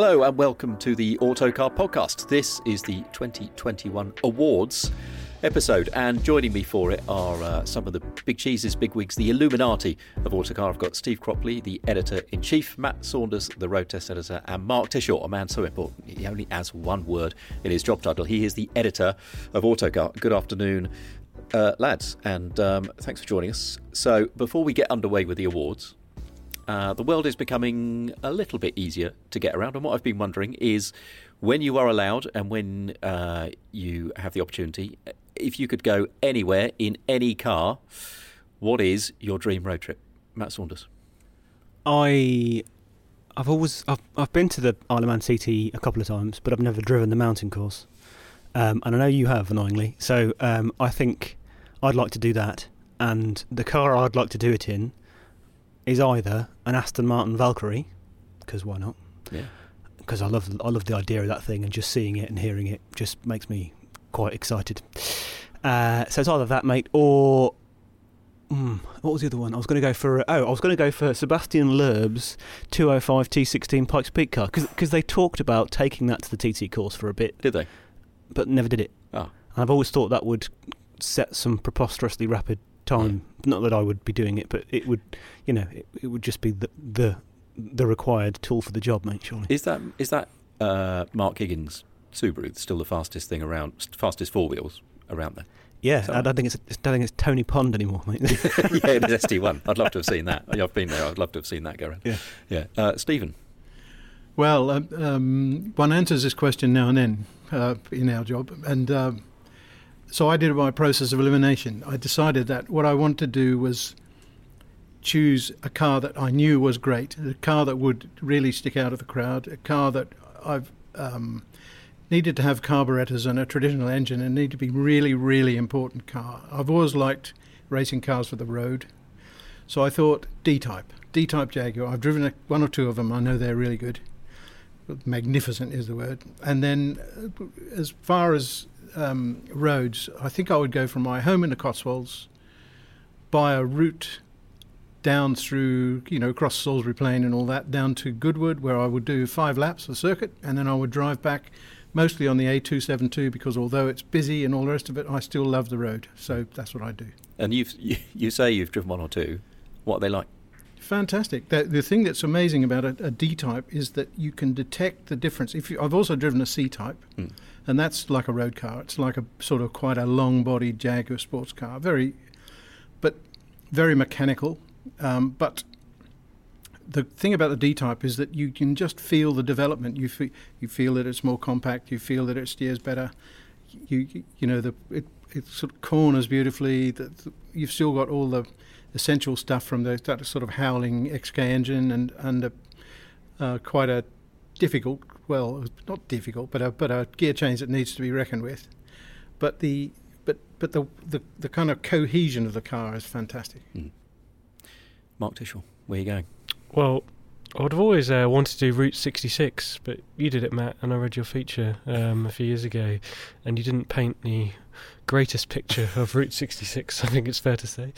Hello and welcome to the Autocar Podcast. This is the 2021 Awards episode, and joining me for it are some of the big cheeses, big wigs, the Illuminati of Autocar. I've got Steve Cropley, the Editor-in-Chief, Matt Saunders, the Road Test Editor, and Mark Tishore, a man so important he only has one word in his job title. He is the Editor of Autocar. Good afternoon, lads, and thanks for joining us. So before we get underway with the awards, the world is becoming a little bit easier to get around. And what I've been wondering is, when you are allowed and when you have the opportunity, if you could go anywhere in any car, what is your dream road trip? Matt Saunders. I've been to the Isle of Man TT a couple of times, but I've never driven the mountain course. And I know you have, annoyingly. So I think I'd like to do that. And the car I'd like to do it in is either an Aston Martin Valkyrie, because why not? Yeah. Because I love the idea of that thing, and just seeing it and hearing it just makes me quite excited. So it's either that, mate, or what was the other one? I was going to go for Sebastian Loeb's 205 T16 Pikes Peak car, because they talked about taking that to the TT course for a bit. Did they? But never did it. Oh. And I've always thought that would set some preposterously rapid time. Yeah. Not that I would be doing it, but it would, you know, it would just be the required tool for the job, mate. Surely. Is that Mark Higgins Subaru still the fastest thing around? Fastest four wheels around there? Yeah, so I don't think it's Tony Pond anymore, mate. Yeah, it's ST1. I'd love to have seen that. Yeah, I've been there. I'd love to have seen that go around. Yeah. Stephen. Well, one answers this question now and then in our job, and. So I did my process of elimination. I decided that what I wanted to do was choose a car that I knew was great, a car that would really stick out of the crowd, a car that I've needed to have carburetors and a traditional engine, and needed to be really, really important car. I've always liked racing cars for the road. So I thought D-type Jaguar. I've driven one or two of them. I know they're really good. Magnificent is the word. And then as far as roads, I think I would go from my home in the Cotswolds by a route down through, across Salisbury Plain and all that, down to Goodwood, where I would do 5 laps of the circuit, and then I would drive back mostly on the A272, because although it's busy and all the rest of it, I still love the road. So that's what I do. And you say you've driven one or two. What are they like? Fantastic. The thing that's amazing about a D-type is that you can detect the difference. I've also driven a C-type, and that's like a road car. It's like a sort of quite a long-bodied Jaguar sports car, very mechanical. But the thing about the D-type is that you can just feel the development. You feel that it's more compact. You feel that it steers better. It sort of corners beautifully. You've still got all the essential stuff from that sort of howling XK engine, and quite a difficult, well, not difficult, but a gear change that needs to be reckoned with. But the kind of cohesion of the car is fantastic. Mm. Mark Tishore, where are you going? Well, I'd have always wanted to do Route 66, but you did it, Matt, and I read your feature a few years ago, and you didn't paint the greatest picture of Route 66, I think it's fair to say,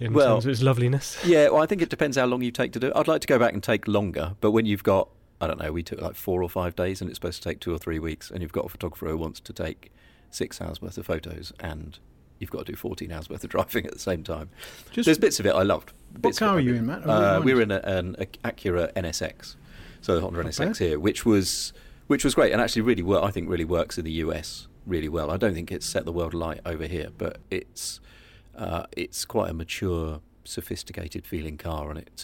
in terms of its loveliness. Yeah, well, I think it depends how long you take to do it. I'd like to go back and take longer, but when you've got, I don't know, we took like 4 or 5 days, and it's supposed to take 2 or 3 weeks, and you've got a photographer who wants to take 6 hours worth of photos, and you've got to do 14 hours worth of driving at the same time. There's bits of it I loved. What car were you in, Matt? We were in an Acura NSX, so the Honda NSX here, which was great, and actually really works in the US really well. I don't think it's set the world alight over here, but it's quite a mature, sophisticated feeling car, and it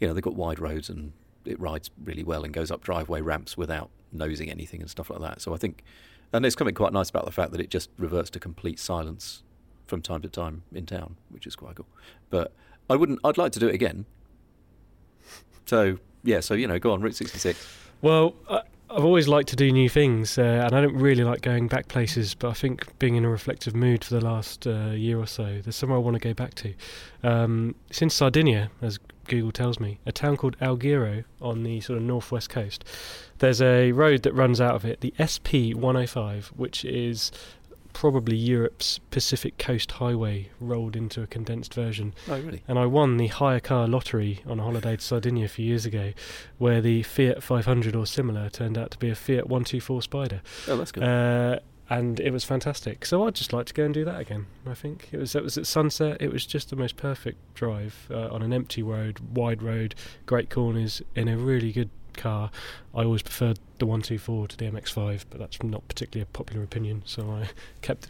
they've got wide roads and it rides really well and goes up driveway ramps without nosing anything and stuff like that. So I think. And there's something quite nice about the fact that it just reverts to complete silence from time to time in town, which is quite cool. But I'd like to do it again. So, yeah, go on, Route 66. Well, I've always liked to do new things, and I don't really like going back places, but I think being in a reflective mood for the last year or so, there's somewhere I want to go back to. It's in Sardinia, as Google tells me, a town called Alghero on the sort of northwest coast. There's a road that runs out of it, the SP105, which is probably Europe's Pacific Coast Highway rolled into a condensed version. Oh, really? And I won the hire car lottery on a holiday to Sardinia a few years ago, where the Fiat 500 or similar turned out to be a Fiat 124 Spider. Oh, that's good. And it was fantastic. So I'd just like to go and do that again, I think. It was at sunset. It was just the most perfect drive on an empty road, wide road, great corners, in a really good car. I always preferred the 124 to the MX-5, but that's not particularly a popular opinion, so I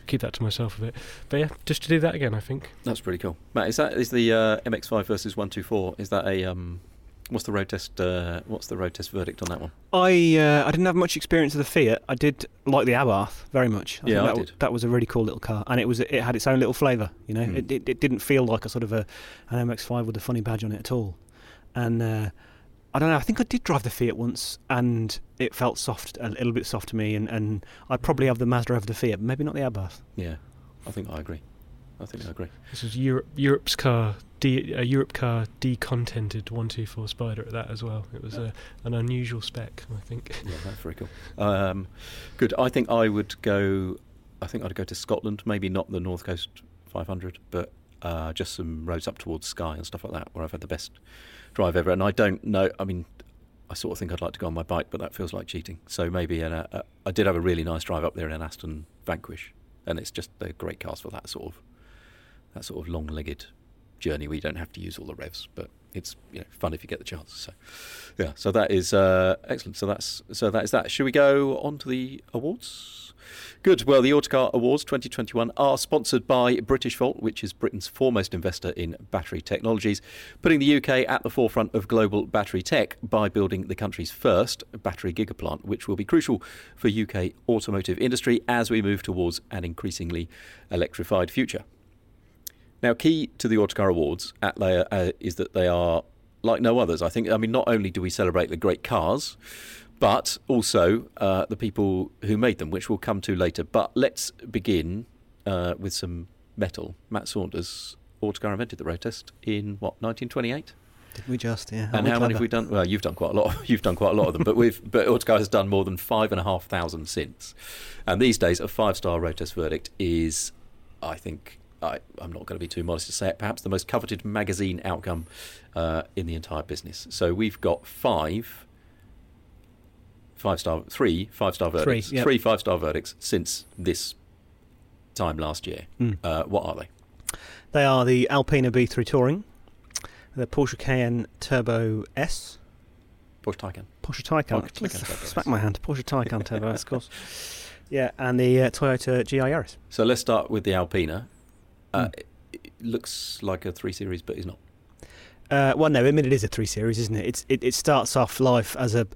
keep that to myself a bit. But yeah, just to do that again, I think. That's pretty cool. Matt, is the MX-5 versus 124, is that a... What's the road test verdict on that one? I didn't have much experience of the Fiat. I did like the Abarth very much. That was a really cool little car, and it had its own little flavour. You know, it didn't feel like a sort of an MX-5 with a funny badge on it at all. And I don't know. I think I did drive the Fiat once, and it felt a little bit soft to me. And I'd probably have the Mazda over the Fiat, but maybe not the Abarth. Yeah, I think I agree. This is Europe's car. A Europe car decontented 124 Spider at that as well. It was an unusual spec, I think. Yeah, that's very cool. Good. I think I'd go to Scotland, maybe not the North Coast 500, but just some roads up towards Skye and stuff like that, where I've had the best drive ever. And I don't know, I mean, I sort of think I'd like to go on my bike, but that feels like cheating. So maybe I did have a really nice drive up there in an Aston Vanquish, and it's just they're great cars for that sort of long-legged journey where you don't have to use all the revs, but it's, you know, fun if you get the chance. So yeah, so that is excellent. So that is that. Should we go on to the awards? Good. Well, the Autocar Awards 2021 are sponsored by Britishvolt, which is Britain's foremost investor in battery technologies, putting the UK at the forefront of global battery tech by building the country's first battery gigaplant, which will be crucial for UK automotive industry as we move towards an increasingly electrified future. Now, key to the Autocar Awards at Layer is that they are like no others. I think, I mean, not only do we celebrate the great cars, but also the people who made them, which we'll come to later. But let's begin with some metal. Matt Saunders, Autocar invented the road test in, 1928? Didn't we just, yeah. And how many have we done? Well, you've done quite a lot. You've done quite a lot of them. But Autocar has done more than 5,500 since. And these days, a 5-star road test verdict is, I think... I'm not going to be too modest to say it, perhaps the most coveted magazine outcome in the entire business. So we've got three 5-star verdicts since this time last year. What are they? They are the Alpina B3 Touring, the Porsche Taycan Turbo S. Porsche Taycan. Smack my hand. Porsche Taycan Turbo S, of course. Yeah, and the Toyota GR Yaris. So let's start with the Alpina. It looks like a 3 Series, but it's not. Well, no, I mean, it is a 3 Series, isn't it? It starts off life as an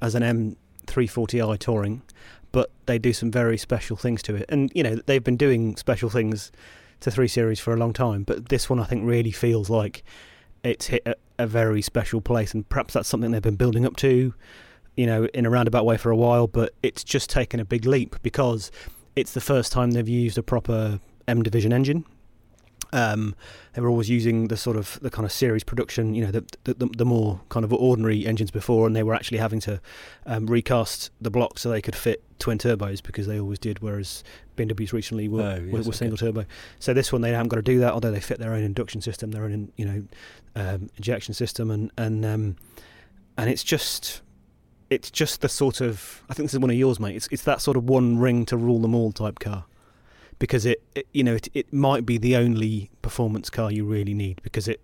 M340i Touring, but they do some very special things to it. And, you know, they've been doing special things to 3 Series for a long time, but this one, I think, really feels like it's hit a very special place, and perhaps that's something they've been building up to, you know, in a roundabout way for a while, but it's just taken a big leap because it's the first time they've used a proper M division engine. They were always using the kind of series production, you know, the more kind of ordinary engines before, and they were actually having to recast the block so they could fit twin turbos, because they always did, whereas BMWs recently were single turbo. So this one, they haven't got to do that, although they fit their own induction system, their own, you know, injection system, and it's just the sort of, I think this is one of yours, mate. It's that sort of one ring to rule them all type car. Because it might be the only performance car you really need, because it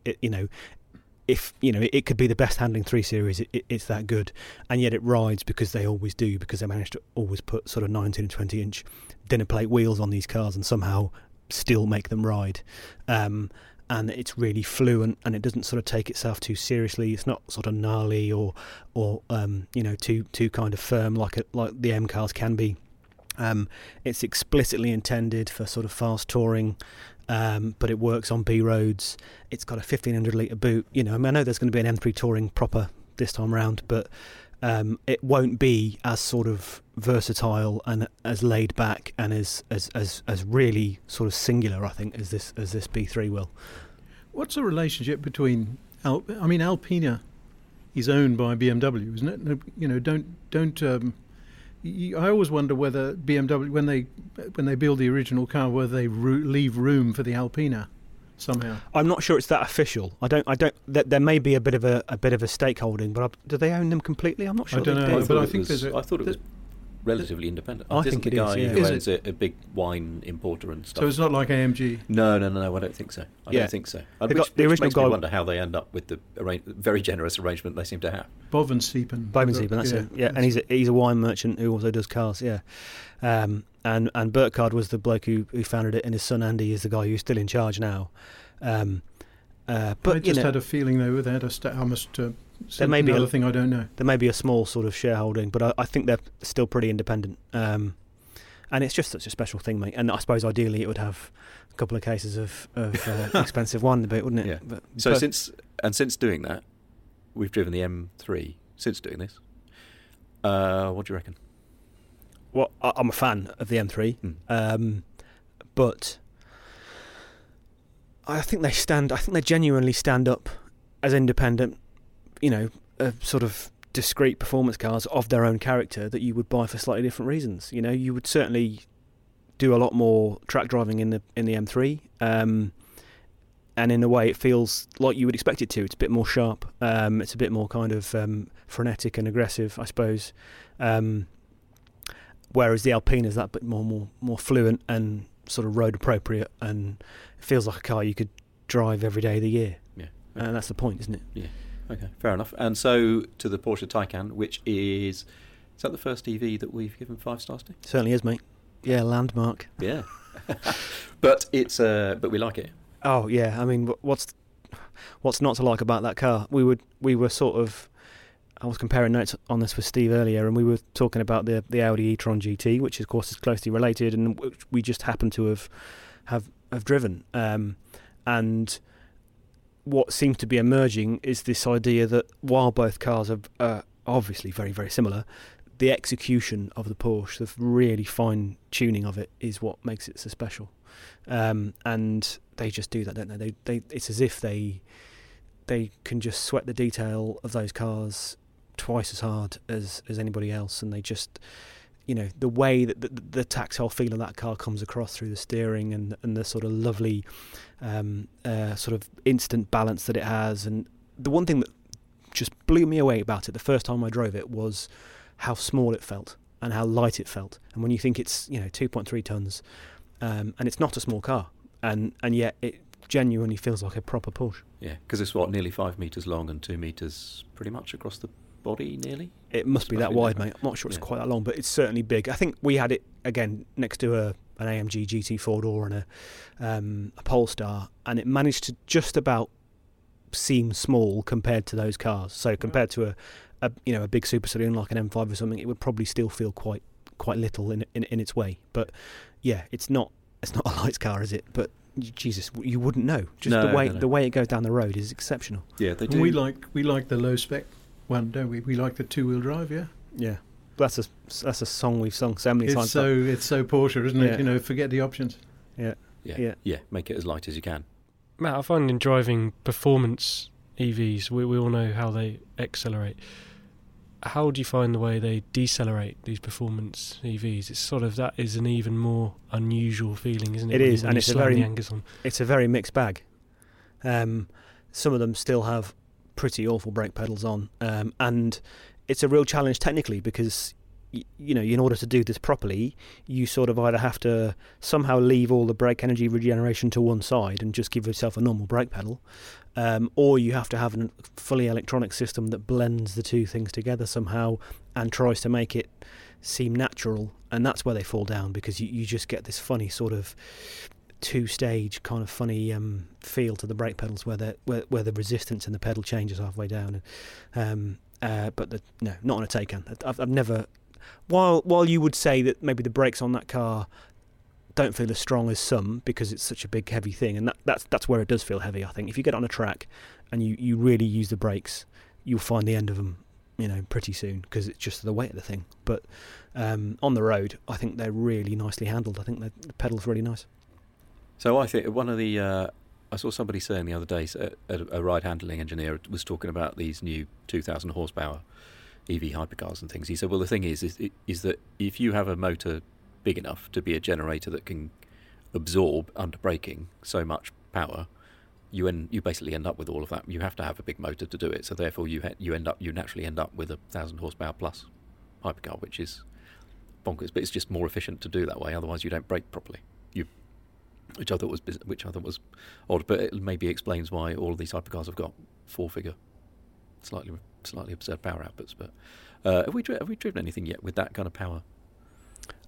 could be the best handling 3 Series, it's that good, and yet it rides because they always do, because they manage to always put sort of 19 and 20 inch dinner plate wheels on these cars and somehow still make them ride, and it's really fluent, and it doesn't sort of take itself too seriously. It's not sort of gnarly or too kind of firm like the M cars can be. It's explicitly intended for sort of fast touring, but it works on B roads. It's got a 1,500 litre boot. You know, I mean, I know there's going to be an M3 Touring proper this time round, but it won't be as sort of versatile and as laid back and as really sort of singular, I think, as this B3 will. What's the relationship between Alpina is owned by BMW, isn't it? You know, don't I always wonder whether BMW, when they build the original car, whether they leave room for the Alpina somehow. I'm not sure it's that official. I don't. There may be a bit of a stakeholding, but do they own them completely? I'm not sure. I don't know. But I thought it was relatively independent. I think it is. Yeah. It's a big wine importer and stuff. So it's not like AMG. No. I don't think so. I don't think so. Which makes me wonder how they end up with the very generous arrangement they seem to have. Bovenstiepen. That's it. Yeah, and he's a wine merchant who also does cars. Yeah. And Burkhard was the bloke who founded it, and his son Andy is the guy who's still in charge now. But I just had a feeling though they had I don't know. There may be a small sort of shareholding, but I think they're still pretty independent. And it's just such a special thing, mate. And I suppose ideally it would have a couple of cases of expensive wine, wouldn't it? Yeah. But, since doing that, we've driven the M3. Since doing this, what do you reckon? Well, I'm a fan of the M3, but I think they genuinely stand up as independent, sort of discrete performance cars of their own character that you would buy for slightly different reasons. You would certainly do a lot more track driving in the M3, and in a way it feels like you would expect it to. It's a bit more sharp. It's a bit more kind of frenetic and aggressive, I suppose. Whereas the Alpina is that bit more fluent and sort of road appropriate, and it feels like a car you could drive every day of the year. Yeah, okay. And that's the point, isn't it? Yeah. Okay, fair enough. And so to the Porsche Taycan, which is that the first EV that we've given 5 stars to? Certainly is, mate. Yeah, landmark. Yeah, but it's but we like it. Oh yeah, I mean, what's not to like about that car? We were sort of. I was comparing notes on this with Steve earlier, and we were talking about the Audi e-tron GT, which of course is closely related, and which we just happen to have driven. And what seems to be emerging is this idea that while both cars are obviously very, very similar, the execution of the Porsche, the really fine tuning of it, is what makes it so special. And they just do that, don't they? It's as if they can just sweat the detail of those cars twice as hard as anybody else, and they just, the way that the tactile feel of that car comes across through the steering and the sort of lovely sort of instant balance that it has. And the one thing that just blew me away about it the first time I drove it was how small it felt and how light it felt. And when you think it's 2.3 tons, and it's not a small car, and yet it genuinely feels like a proper Porsche. Yeah, because it's nearly 5 meters long and 2 meters pretty much across the body, nearly. It must be that wide, mate. I'm not sure it's quite that long, but it's certainly big. I think we had it again next to an AMG GT 4-door and a Polestar, and it managed to just about seem small compared to those cars. So compared to a big super saloon like an M5 or something, it would probably still feel quite little in its way. But yeah, it's not a light car, is it? But Jesus, you wouldn't know. The way it goes down the road is exceptional. Yeah, they do. And we like the low spec one, don't we? We like the 2-wheel drive, yeah. Yeah, that's a song we've sung so many times. It's so Porsche, isn't it? Forget the options. Yeah. Make it as light as you can. Matt, I find in driving performance EVs, we all know how they accelerate. How do you find the way they decelerate these performance EVs? It's sort of that is an even more unusual feeling, isn't it? It is, and it's a very mixed bag. Some of them still have pretty awful brake pedals on, and it's a real challenge technically because in order to do this properly, you sort of either have to somehow leave all the brake energy regeneration to one side and just give yourself a normal brake pedal. Or you have to have a fully electronic system that blends the two things together somehow and tries to make it seem natural. And that's where they fall down, because you just get this funny sort of two-stage kind of funny feel to the brake pedals where the resistance in the pedal changes halfway down. But not on a Taycan. I've never... While you would say that maybe the brakes on that car don't feel as strong as some because it's such a big heavy thing, and that's where it does feel heavy, I think. If you get on a track and you really use the brakes, you'll find the end of them pretty soon because it's just the weight of the thing. But on the road, I think they're really nicely handled. I think the pedal's really nice. So I think one of the I saw somebody saying the other day, a ride handling engineer was talking about these new 2,000 horsepower EV hypercars and things. He said, well, the thing is that if you have a motor big enough to be a generator that can absorb under braking so much power, you basically end up with all of that. You have to have a big motor to do it, so therefore you naturally end up with 1,000 horsepower plus hypercar, which is bonkers. But it's just more efficient to do that way. Otherwise, you don't brake properly. Which I thought was odd, but it maybe explains why all of these hypercars have got four-figure, slightly absurd power outputs. But have we driven anything yet with that kind of power?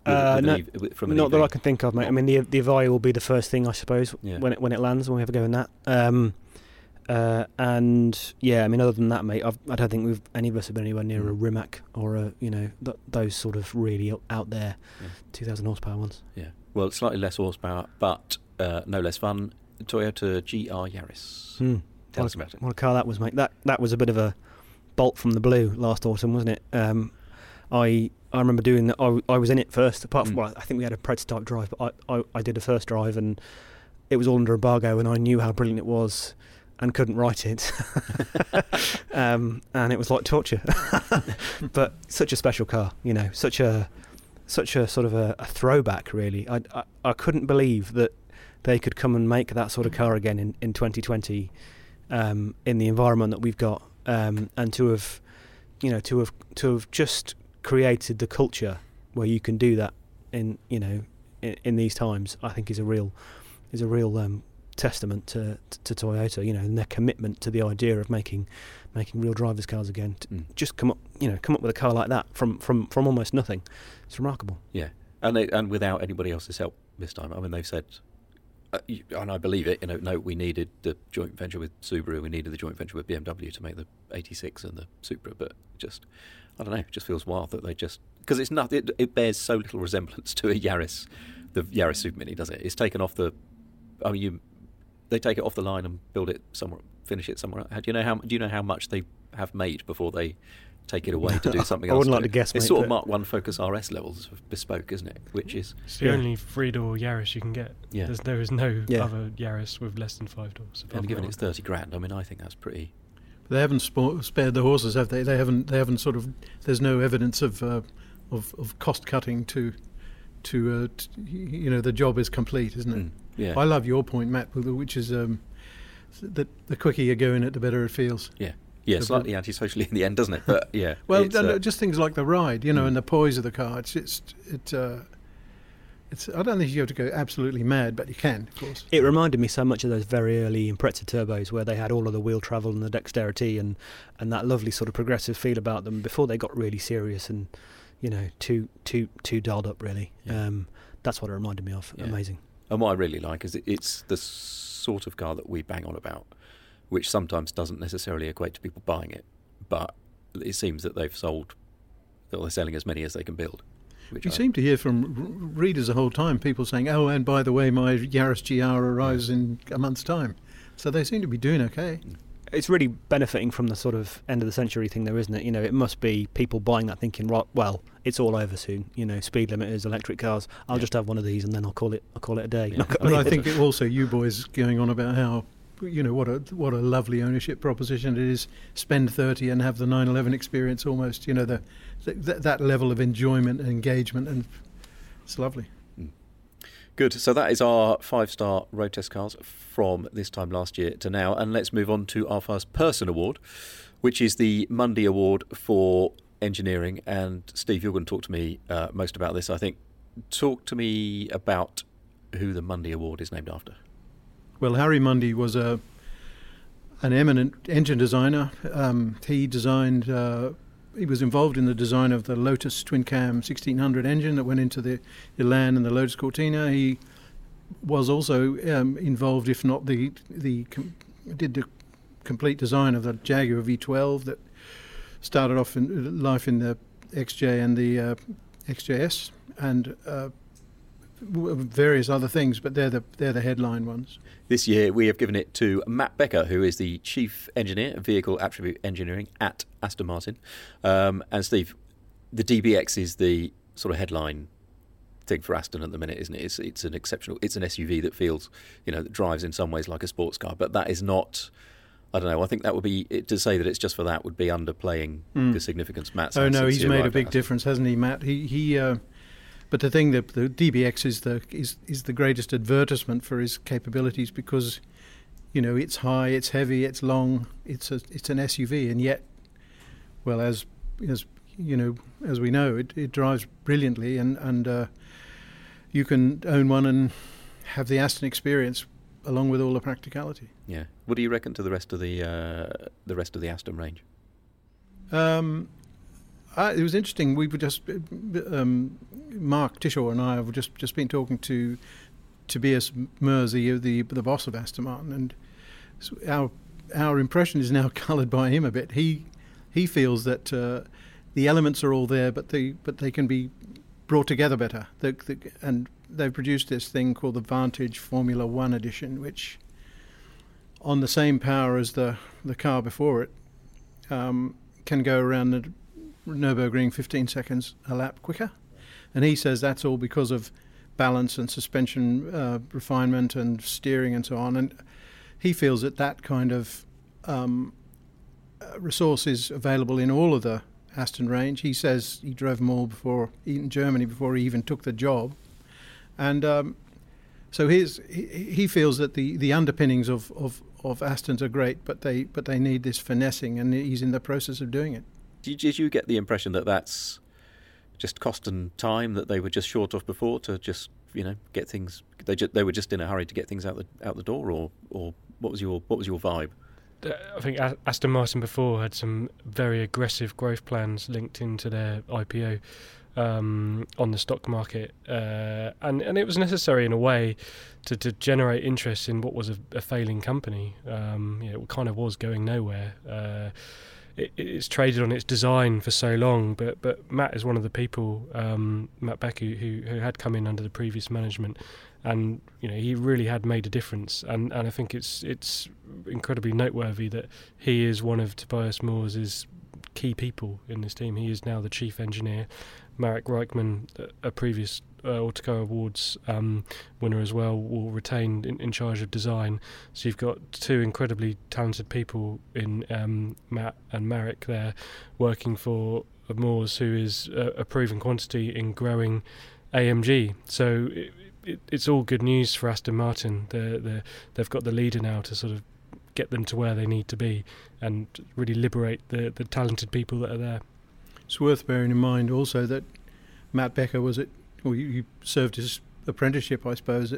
No, not that I can think of, mate. I mean, the Avaya will be the first thing, I suppose, when it lands, when we have a go in that. And yeah, I mean, other than that, mate, I don't think any of us have been anywhere near a Rimac or a those sort of really out there 2,000 horsepower ones. Yeah, well, slightly less horsepower, but no less fun. Toyota GR Yaris. Tell us about it. What a car that was, mate. That was a bit of a bolt from the blue last autumn, wasn't it? I remember doing that. I was in it first. Apart from, well, I think we had a prototype drive, but I did a first drive, and it was all under embargo, and I knew how brilliant it was, and couldn't write it, and it was like torture. But such a special car, such a sort of a throwback, really. I couldn't believe that they could come and make that sort of car again in 2020, in the environment that we've got, and to have just created the culture where you can do that in these times, I think is a real testament to Toyota, and their commitment to the idea of making real drivers' cars again. Just come up with a car like that from almost nothing. It's remarkable. Yeah, and without anybody else's help this time. I mean, they've said, and I believe it. We needed the joint venture with Subaru. We needed the joint venture with BMW to make the 86 and the Supra. But just, I don't know. It just feels wild that they just, because it's not. It bears so little resemblance to a Yaris, the Yaris Super Mini, does it? It's taken off the. I mean, they take it off the line and build it somewhere, finish it somewhere else. Do you know how much they have made before they take it away to do something else? I wouldn't like to guess. It's sort of Mark 1 Focus RS levels of bespoke, isn't it? Which is it's the only 3-door Yaris you can get. Yeah. There is no other Yaris with less than 5 doors. And given it's $30,000, I mean, I think that's pretty. But they haven't spared the horses, have they? They haven't sort of. There's no evidence of cost cutting to the job is complete, isn't it? Yeah. I love your point, Matt, which is that the quicker you go in it, the better it feels. Yeah, yeah, slightly antisocially in the end, doesn't it? But yeah, well, just things like the ride, and the poise of the car. It's. I don't think you have to go absolutely mad, but you can, of course. It reminded me so much of those very early Impreza turbos, where they had all of the wheel travel and the dexterity and that lovely sort of progressive feel about them before they got really serious and too dialed up, really. Yeah. That's what it reminded me of. Yeah. Amazing. And what I really like is it's the sort of car that we bang on about, which sometimes doesn't necessarily equate to people buying it, but it seems that they're selling as many as they can build. We seem to hear from readers the whole time, people saying, oh, and by the way, my Yaris GR arrives in a month's time. So they seem to be doing okay. It's really benefiting from the sort of end of the century thing, though, isn't it? It must be people buying that thinking, right, well, it's all over soon. Speed limiters, electric cars. I'll just have one of these, and then I'll call it a day. Yeah. And I think also you boys going on about how, what a lovely ownership proposition it is. Spend 30 and have the 911 experience almost. That level of enjoyment and engagement, and it's lovely. Good. So that is our 5-star road test cars from this time last year to now. And let's move on to our first person award, which is the Mundy Award for Engineering. And Steve, you're going to talk to me most about this, I think. Talk to me about who the Mundy Award is named after. Well, Harry Mundy was an eminent engine designer. He was involved in the design of the Lotus twin cam 1600 engine that went into the Elan and the Lotus Cortina. He was also involved, if not the complete design of the Jaguar V12 that started off in life in the XJ and the XJS and various other things, but they're the headline ones. This year we have given it to Matt Becker, who is the Chief Engineer of Vehicle Attribute Engineering at Aston Martin. And Steve, the DBX is the sort of headline thing for Aston at the minute, isn't it? It's an exceptional, it's an SUV that feels, that drives in some ways like a sports car, but that is not I don't know. I think that would be, to say that it's just for that would be underplaying the significance. Matt. Oh no, he's made a big difference, hasn't he, Matt? But the thing that the DBX is the greatest advertisement for his capabilities, because you know it's high, it's heavy, it's long, it's an SUV, and yet, well, as you know, as we know, it drives brilliantly, and you can own one and have the Aston experience, along with all the practicality. Yeah. What do you reckon to the rest of the rest of the Aston range? It was interesting. We were just Mark Tishore and I have just been talking to Tobias Mersey, the boss of Aston Martin, and so our impression is now coloured by him a bit. He feels that the elements are all there, but they can be brought together better. They've produced this thing called the Vantage Formula One Edition, which, on the same power as the car before it, can go around the Nürburgring 15 seconds a lap quicker. And he says that's all because of balance and suspension refinement and steering and so on. And he feels that kind of resource is available in all of the Aston range. He says he drove them all in Germany before he even took the job. And so he feels that the underpinnings of Aston's are great, but they need this finessing, and he's in the process of doing it. Did you get the impression that that's just cost and time that they were just short of before to just get things? They were just in a hurry to get things out the door, or what was your vibe? I think Aston Martin before had some very aggressive growth plans linked into their IPO. On the stock market, and it was necessary in a way to generate interest in what was a failing company. It kind of was going nowhere. It's traded on its design for so long, but Matt is one of the people, Matt Becker, who had come in under the previous management, and he really had made a difference. And I think it's incredibly noteworthy that he is one of Tobias Moore's key people in this team. He is now the chief engineer. Marek Reichman, a previous Autocar Awards winner as well, will retain in charge of design. So you've got two incredibly talented people in Matt and Marek there, working for Moores, who is a proven quantity in growing AMG. So it's all good news for Aston Martin. They've got the leader now to sort of get them to where they need to be and really liberate the talented people that are there. It's worth bearing in mind also that Matt Becker you served his apprenticeship, I suppose,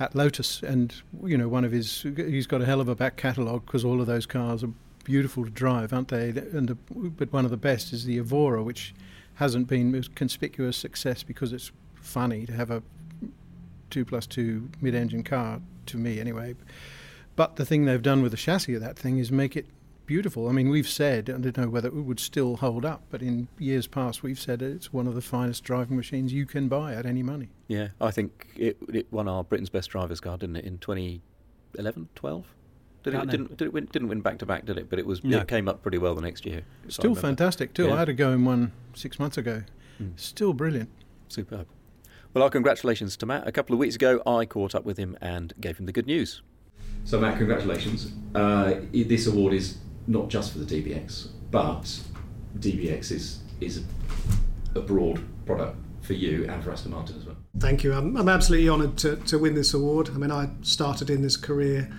at Lotus, and he's got a hell of a back catalogue, because all of those cars are beautiful to drive, aren't they? And but one of the best is the Evora, which hasn't been a conspicuous success because it's funny to have a 2+2 mid-engine car, to me anyway. But the thing they've done with the chassis of that thing is make it beautiful. I mean, we've said, I don't know whether it would still hold up, but in years past we've said it's one of the finest driving machines you can buy at any money. Yeah, I think it won our Britain's Best Drivers car, didn't it, in 2011, 12? Didn't win back-to-back, did it? But it was it came up pretty well the next year. Still fantastic, too. Yeah. I had a go in one 6 months ago. Still brilliant. Superb. Well, our congratulations to Matt. A couple of weeks ago I caught up with him and gave him the good news. So, Matt, congratulations. This award is not just for the DBX, but DBX is a broad product for you and for Aston Martin as well. Thank you. I'm absolutely honoured to win this award. I mean, I started in this career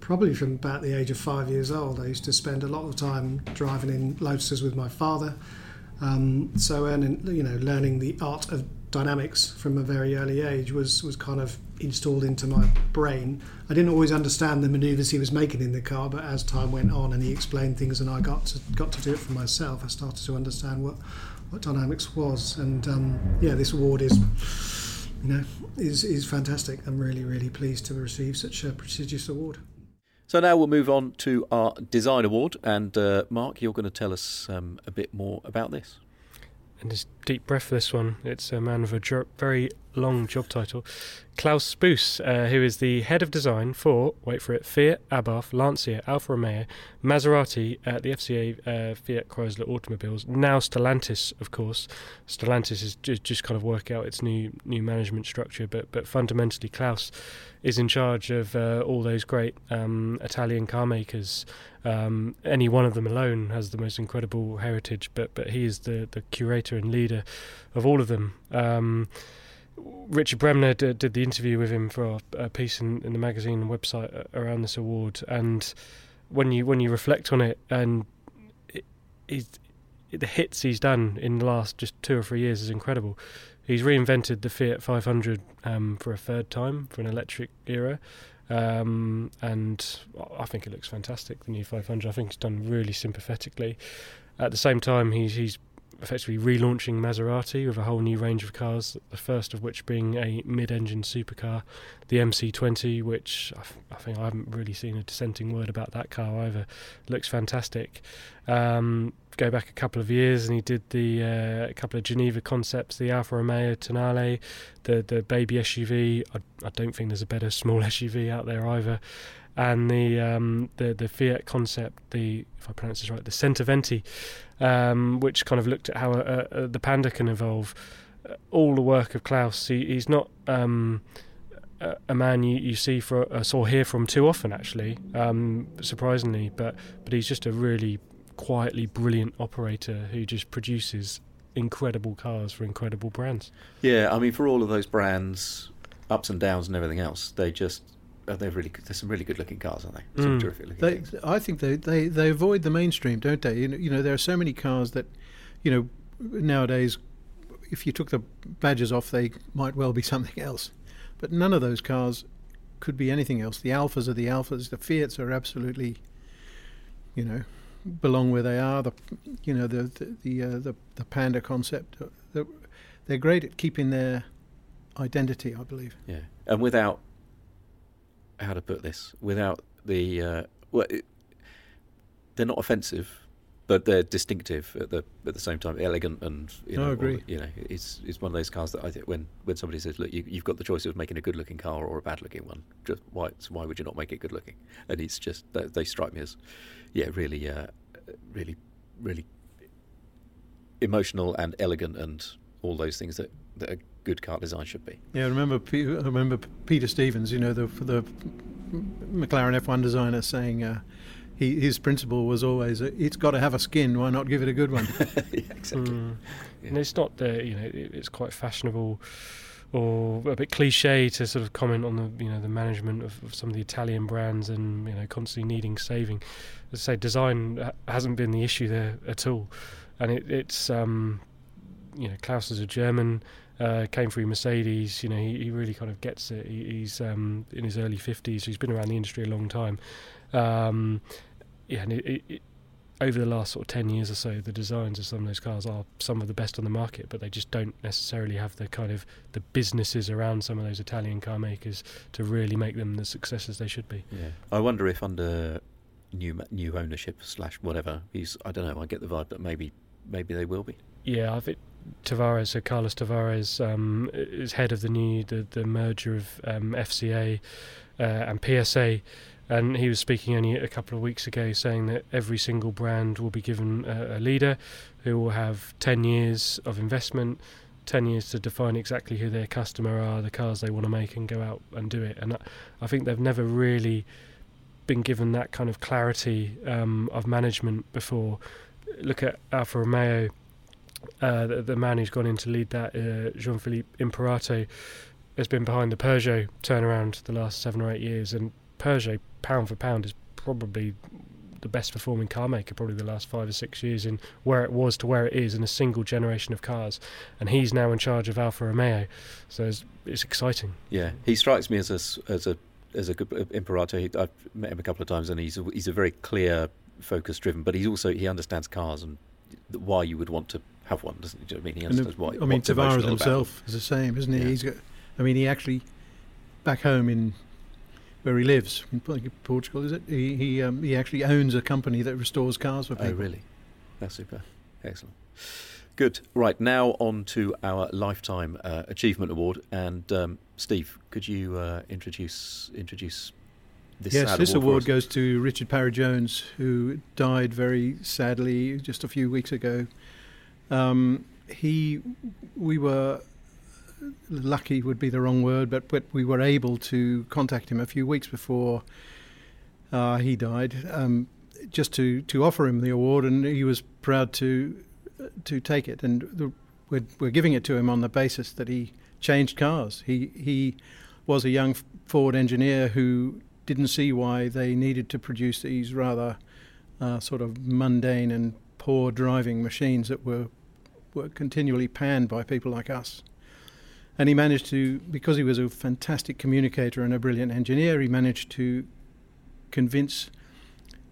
probably from about the age of 5 years old. I used to spend a lot of time driving in Lotuses with my father, so learning the art of dynamics from a very early age was kind of installed into my brain. I didn't always understand the manoeuvres he was making in the car, but as time went on and he explained things and I got to do it for myself, I started to understand what dynamics was. And this award is fantastic. I'm really, really pleased to receive such a prestigious award. So now we'll move on to our design award, and Mark, you're going to tell us a bit more about this. And this deep breath for this one. It's a man with a very long job title. Klaus Spoos, who is the head of design for, wait for it, Fiat, Abarth, Lancia, Alfa Romeo, Maserati, the FCA, Fiat Chrysler Automobiles, now Stellantis, of course. Stellantis is just kind of work out its new management structure, but fundamentally Klaus is in charge of all those great Italian car makers. Any one of them alone has the most incredible heritage, but he is the curator and leader of all of them. Richard Bremner did the interview with him for a piece in the magazine and website around this award, and when you reflect on it and the hits he's done in the last just 2 or 3 years is incredible. He's reinvented the Fiat 500 for a third time for an electric era, and I think it looks fantastic, the new 500. I think it's done really sympathetically. At the same time, he's effectively relaunching Maserati with a whole new range of cars, the first of which being a mid-engine supercar, the MC20, which I think I haven't really seen a dissenting word about that car either. Looks fantastic. Go back a couple of years and he did the a couple of Geneva concepts, the Alfa Romeo Tonale, the baby SUV. I don't think there's a better small SUV out there either. And the Fiat concept, if I pronounce this right, the Centoventi, which kind of looked at how the Panda can evolve. All the work of Klaus. He's not a man you see or hear from too often, actually, surprisingly. But he's just a really quietly brilliant operator who just produces incredible cars for incredible brands. Yeah, I mean, for all of those brands, ups and downs and everything else, they just. They're some really good-looking cars, aren't they? Some terrific-looking things. I think they avoid the mainstream, don't they? You know, there are so many cars that, you know, nowadays, if you took the badges off, they might well be something else. But none of those cars could be anything else. The Alphas are the Alphas. The Fiats are absolutely, you know, belong where they are. The Panda concept. They're great at keeping their identity, I believe. Yeah, and without. How to put this without the they're not offensive, but they're distinctive at the same time, elegant and I agree. You know, it's one of those cars that I think when somebody says, look, you've got the choice of making a good looking car or a bad looking one, just why would you not make it good looking? And it's just they strike me as really emotional and elegant and all those things that are good car design should be. Yeah, I remember Peter Stevens, you know, the McLaren F1 designer, saying his principle was always, it's got to have a skin, why not give it a good one? Yeah, exactly. Yeah. And it's not the, you know, it's quite fashionable or a bit cliche to sort of comment on the, you know, the management of some of the Italian brands and, you know, constantly needing saving. As I say, design hasn't been the issue there at all. And it's you know, Klaus is a German, came through Mercedes, you know, he really kind of gets it. He's in his early 50s, so he's been around the industry a long time. And it, over the last sort of 10 years or so, the designs of some of those cars are some of the best on the market, but they just don't necessarily have the kind of the businesses around some of those Italian car makers to really make them the successes they should be. Yeah, I wonder if under new ownership / whatever, I don't know, I get the vibe that maybe they will be. Yeah, I think Tavares, so Carlos Tavares, is head of the merger of FCA and PSA, and he was speaking only a couple of weeks ago saying that every single brand will be given a leader who will have 10 years of investment, 10 years to define exactly who their customer are, the cars they want to make, and go out and do it. And I think they've never really been given that kind of clarity of management before. Look at Alfa Romeo. The man who's gone in to lead that, Jean-Philippe Imperato, has been behind the Peugeot turnaround the last 7 or 8 years, and Peugeot, pound for pound, is probably the best performing car maker probably the last 5 or 6 years in where it was to where it is in a single generation of cars, and he's now in charge of Alfa Romeo, so it's exciting. Yeah, he strikes me as a good Imperato. I've met him a couple of times, and he's a very clear, focus driven, but he understands cars and why you would want to have one, doesn't he? Do you know what I mean? He understands why. I mean, Tavares himself is the same, isn't he? Yeah. He's got. I mean, he actually back home in where he lives, in Portugal, is it? He actually owns a company that restores cars for people. Oh, really? That's super, excellent. Good. Right, now on to our Lifetime Achievement Award. And Steve, could you introduce this? Yes, this award goes to Richard Parry-Jones, who died very sadly just a few weeks ago. We were lucky would be the wrong word, but we were able to contact him a few weeks before he died, just to offer him the award, and he was proud to take it. And we're giving it to him on the basis that he changed cars. He was a young Ford engineer who didn't see why they needed to produce these rather sort of mundane and poor driving machines that were continually panned by people like us. And he managed to, because he was a fantastic communicator and a brilliant engineer, he managed to convince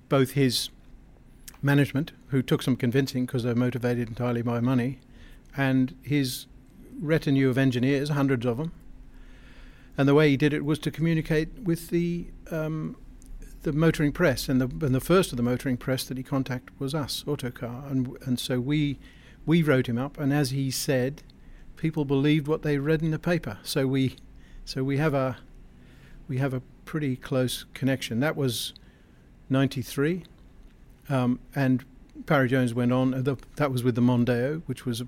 both his management, who took some convincing because they're motivated entirely by money, and his retinue of engineers, hundreds of them. And the way he did it was to communicate with the motoring press, and the first of the motoring press that he contacted was us, Autocar, and so we wrote him up, and as he said, people believed what they read in the paper. So we have a pretty close connection. That was 93, and Parry-Jones went on. That was with the Mondeo, which was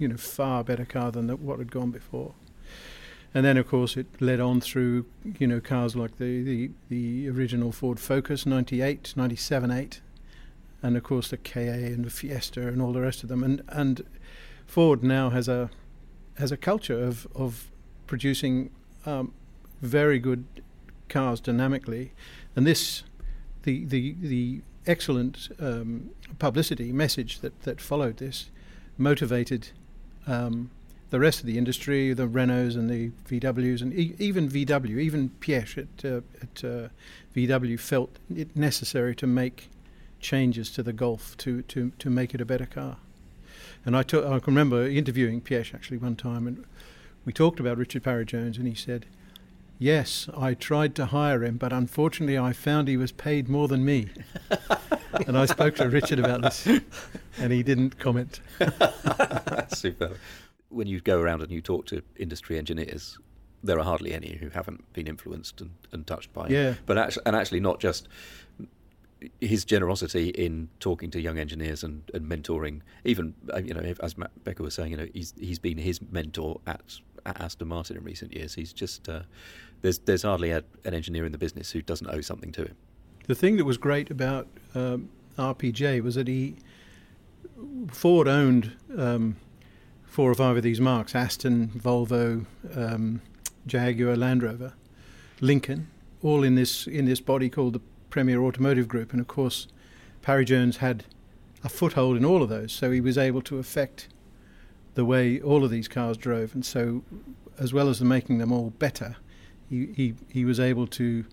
a far better car than what had gone before. And then, of course, it led on through, cars like the original Ford Focus, 98, 97, 8, and, of course, the KA and the Fiesta and all the rest of them. And Ford now has a culture of producing very good cars dynamically. And this, the excellent publicity message that followed this motivated the rest of the industry, the Renaults and the VWs, and even Piëch at VW felt it necessary to make changes to the Golf to make it a better car. And I can remember interviewing Piëch actually one time, and we talked about Richard Parry-Jones, and he said, "Yes, I tried to hire him, but unfortunately I found he was paid more than me." And I spoke to Richard about this, and he didn't comment. Super. When you go around and you talk to industry engineers, there are hardly any who haven't been influenced and touched by him. Yeah. But actually not just his generosity in talking to young engineers and mentoring, even, as Matt Becker was saying, he's been his mentor at Aston Martin in recent years. He's just, there's hardly an engineer in the business who doesn't owe something to him. The thing that was great about RPJ was that Ford owned four or five of these marques: Aston, Volvo, Jaguar, Land Rover, Lincoln, all in this body called the Premier Automotive Group. And of course, Parry-Jones had a foothold in all of those, so he was able to affect the way all of these cars drove. And so, as well as making them all better, he was able to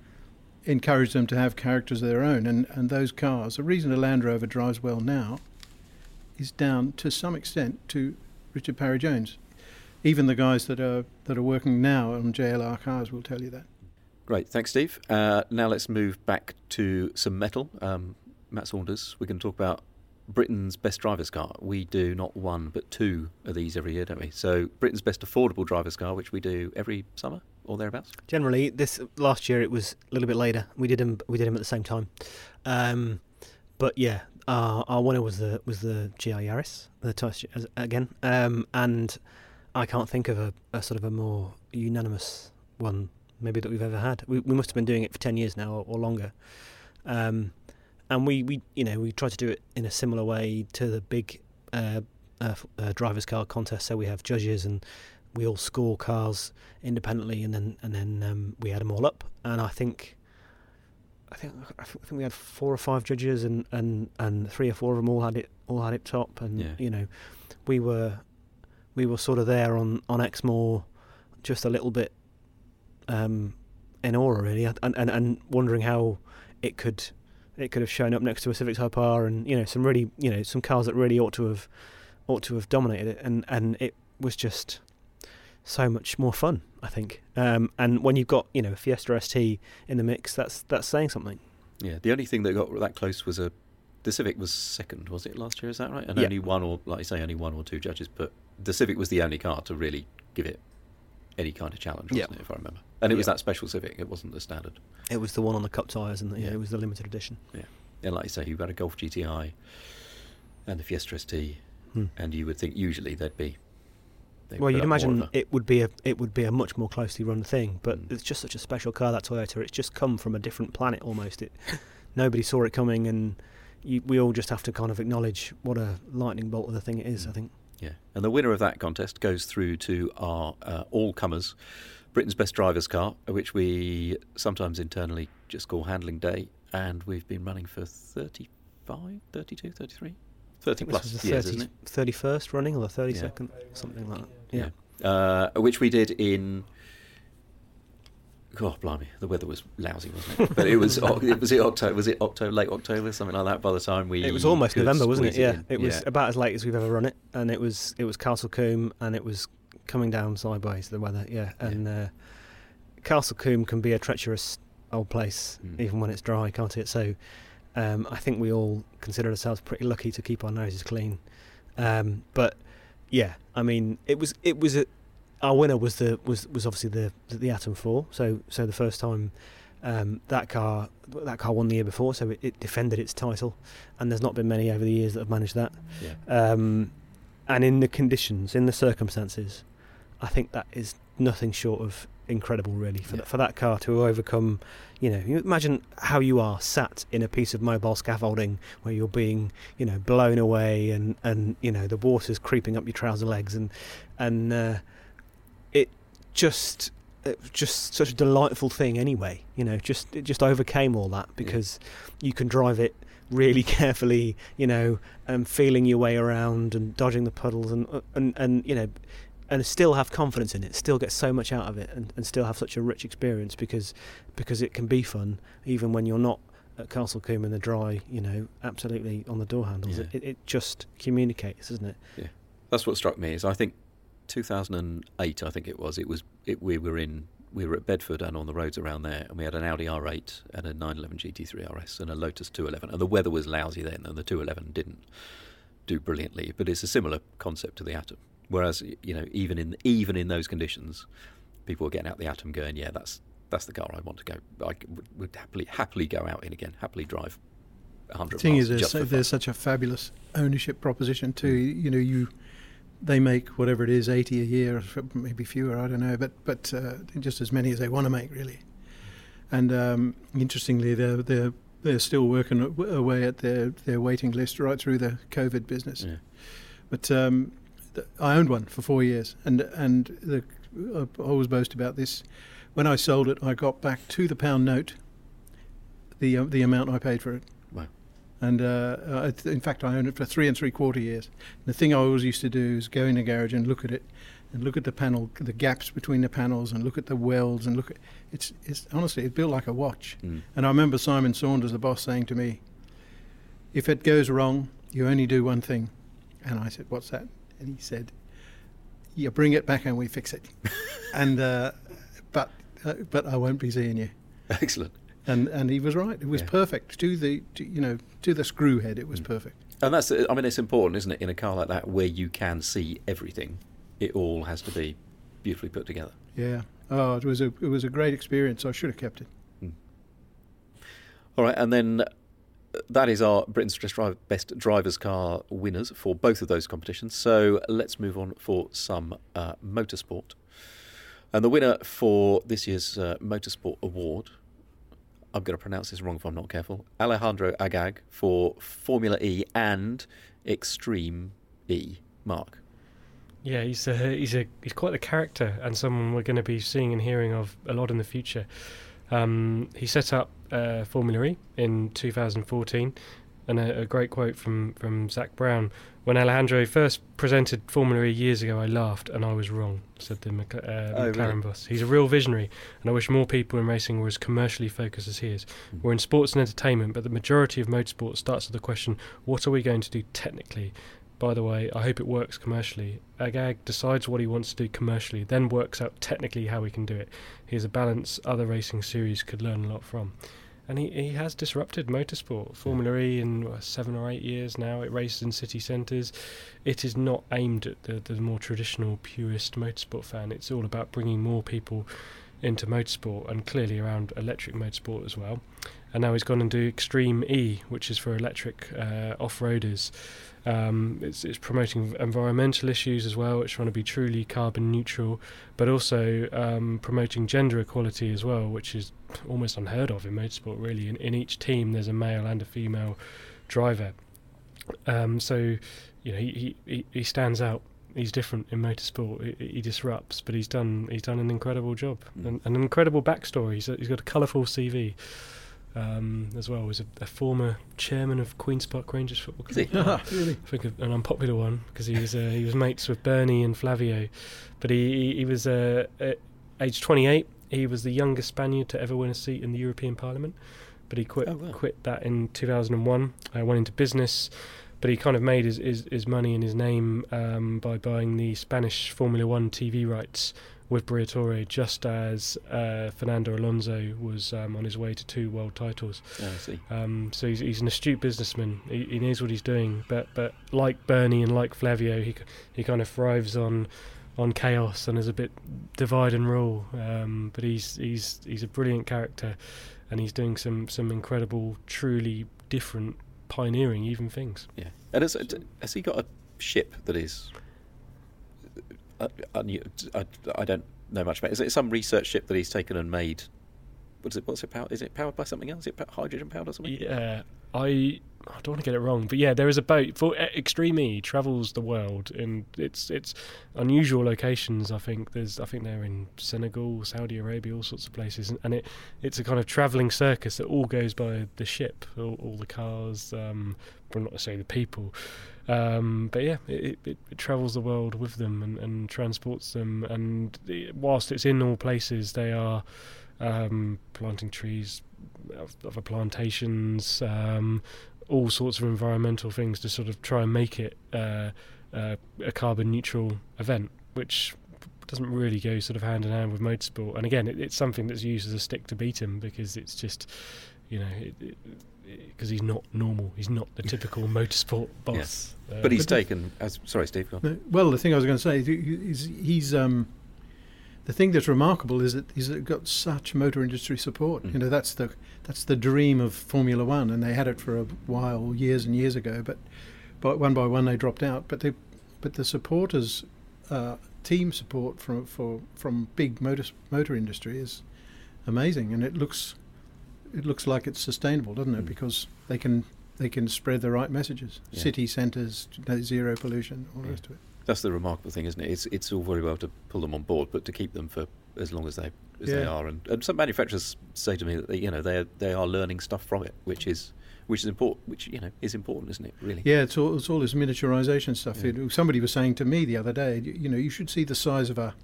encourage them to have characters of their own. And those cars, the reason a Land Rover drives well now, is down to some extent to Richard Parry-Jones. Even the guys that are working now on JLR cars will tell you that. Great, thanks, Steve. Now let's move back to some metal. Matt Saunders, we can talk about Britain's best driver's car. We do not one but two of these every year, don't we? So Britain's best affordable driver's car, which we do every summer or thereabouts. Generally, this last year it was a little bit later. We did them at the same time, but yeah. Our winner was the GR Yaris, again, and I can't think of a sort of a more unanimous one maybe that we've ever had. We must have been doing it for 10 years now or longer, and we try to do it in a similar way to the big drivers' car contest. So we have judges and we all score cars independently, and then we add them all up. And I think we had four or five judges, and three or four of them all had it top, and yeah. We were sort of there on Exmoor, just a little bit in awe really, and wondering how it could have shown up next to a Civic Type R, and some really some cars that really ought to have dominated it, and it was just so much more fun, I think. And when you've got Fiesta ST in the mix, that's saying something. Yeah, the only thing that got that close was a the Civic was second, was it, last year? Is that right? And only one, or like you say, only one or two judges. But the Civic was the only car to really give it any kind of challenge, wasn't it, if I remember? And it was that special Civic. It wasn't the standard. It was the one on the cup tyres, and it was the limited edition. Yeah, and like you say, you had a Golf GTI and the Fiesta ST, and you would think usually there'd be. Well, you'd imagine it would be a much more closely run thing, but it's just such a special car, that Toyota. It's just come from a different planet almost. Nobody saw it coming, and we all just have to kind of acknowledge what a lightning bolt of a thing it is. I think. Yeah, and the winner of that contest goes through to our all-comers Britain's Best Driver's Car, which we sometimes internally just call Handling Day, and we've been running for 35, 32, 33, 30 plus years, isn't it? 31st running, or the 32nd, something like that. Yeah. Which we did in... God, blimey, the weather was lousy, wasn't it? But it was late October, something like that. By the time we, it was almost November, wasn't it? Yeah, it was about as late as we've ever run it, and it was Castlecombe, and it was coming down sideways. The weather, and Castlecombe can be a treacherous old place, even when it's dry, can't it? So, I think we all consider ourselves pretty lucky to keep our noses clean. But yeah, I mean, it was a. Our winner was obviously the Atom 4, so the first time that car won the year before, so it defended its title, and there's not been many over the years that have managed that. Yeah. And in the conditions, in the circumstances, I think that is nothing short of incredible, really, for that car to overcome. You imagine how you are sat in a piece of mobile scaffolding where you're being, blown away, and the water's creeping up your trouser legs, and. It was just such a delightful thing anyway, it just overcame all that, because you can drive it really carefully, and feeling your way around and dodging the puddles and still have confidence in it, still get so much out of it, and still have such a rich experience because it can be fun even when you're not at Castlecombe in the dry, absolutely on the door handles. Yeah. It just communicates, doesn't it? Yeah. That's what struck me, is I think 2008, I think it was. We were at Bedford and on the roads around there, and we had an Audi R8 and a 911 GT3 RS and a Lotus 211. And the weather was lousy then, and the 211 didn't do brilliantly. But it's a similar concept to the Atom. Whereas even in those conditions, people were getting out the Atom, going, "Yeah, that's the car I want to go. I would happily go out in again, happily drive 100 miles." The thing is, there's such a fabulous ownership proposition too. They make whatever it is, 80 a year, maybe fewer, I don't know, but just as many as they want to make, really. And interestingly, they're still working away at their waiting list right through the COVID business. Yeah. But I owned one for 4 years, and I always boast about this. When I sold it, I got back to the pound note the amount I paid for it. And in fact, I owned it for 3 3/4 years. And the thing I always used to do is go in the garage and look at it, and look at the panel, the gaps between the panels, and look at the welds, and look at it's honestly, it built like a watch. Mm. And I remember Simon Saunders, the boss, saying to me, "If it goes wrong, you only do one thing." And I said, "What's that?" And he said, "You bring it back and we fix it." And but I won't be seeing you. Excellent. And he was right. It was perfect to the screw head. It was perfect. And that's, I mean, it's important, isn't it, in a car like that where you can see everything. It all has to be beautifully put together. Yeah. Oh, it was a great experience. I should have kept it. Mm. All right, and then that is our Britain's Best Driver's Car winners for both of those competitions. So let's move on for some motorsport. And the winner for this year's motorsport award. I'm going to pronounce this wrong if I'm not careful. Alejandro Agag for Formula E and Extreme E. Mark. Yeah, he's quite the character, and someone we're going to be seeing and hearing of a lot in the future. He set up Formula E in 2014, and a great quote from Zach Brown: "When Alejandro first presented Formula E years ago, I laughed and I was wrong," said the McLaren boss. "He's a real visionary, and I wish more people in racing were as commercially focused as he is. We're in sports and entertainment, but the majority of motorsport starts with the question, what are we going to do technically? By the way, I hope it works commercially. Agag decides what he wants to do commercially, then works out technically how we can do it. He has a balance other racing series could learn a lot from." And he has disrupted motorsport. Formula E in 7 or 8 years now. It races in city centres. It is not aimed at the more traditional, purist motorsport fan. It's all about bringing more people into motorsport, and clearly around electric motorsport as well. And now he's gone and do Extreme E, which is for electric off-roaders. It's promoting environmental issues as well. It's trying to be truly carbon neutral, but also promoting gender equality as well, which is almost unheard of in motorsport, really. In each team, there's a male and a female driver. So, you know, he stands out. He's different in motorsport. He disrupts, but he's done an incredible job, an incredible backstory. He's got a colourful CV. As well, was a former chairman of Queen's Park Rangers Football Club. Is he? Really? I think an unpopular one, because he was mates with Bernie and Flavio, but he was at age 28. He was the youngest Spaniard to ever win a seat in the European Parliament, but he quit that in 2001. Went into business, but he kind of made his money and his name by buying the Spanish Formula One TV rights with Briatore, just as Fernando Alonso was on his way to 2 world titles. Oh, I see. So he's an astute businessman. He knows what he's doing, but like Bernie and like Flavio, he kind of thrives on chaos and is a bit divide and rule. But he's a brilliant character, and he's doing some incredible, truly different, pioneering even things. Yeah, and has he got a ship that is? I don't know much about it. Is it some research ship that he's taken and made? Is it powered by something else? Is it hydrogen powered or something? Yeah, I don't want to get it wrong, but yeah, there is a boat. For Extreme E travels the world in its unusual locations. I think they're in Senegal, Saudi Arabia, all sorts of places, and it's a kind of travelling circus that all goes by the ship, all the cars, well, not to say the people, but yeah, it travels the world with them and transports them. And whilst it's in all places, they are planting trees, other plantations, all sorts of environmental things to sort of try and make it a carbon neutral event, which doesn't really go sort of hand in hand with motorsport. And again, it's something that's used as a stick to beat him, because it's just, you know, because he's not normal. He's not the typical motorsport boss. Yes. But he's taken as... Sorry, Steve, go on. No, well, the thing I was going to say is he's... The thing that's remarkable is that he's got such motor industry support. You know, that's the dream of Formula One, and they had it for a while, years and years ago. But one by one they dropped out. But the supporters, team support from big motor industry is amazing, and it looks like it's sustainable, doesn't it? Because they can spread the right messages. Yeah. City centres, zero pollution, all the rest of it. That's the remarkable thing, isn't it? It's all very well to pull them on board, but to keep them for as long as they are, and some manufacturers say to me that they are learning stuff from it, which is important, isn't it? Really? Yeah, it's all this miniaturisation stuff. Yeah. Somebody was saying to me the other day, you should see the size of a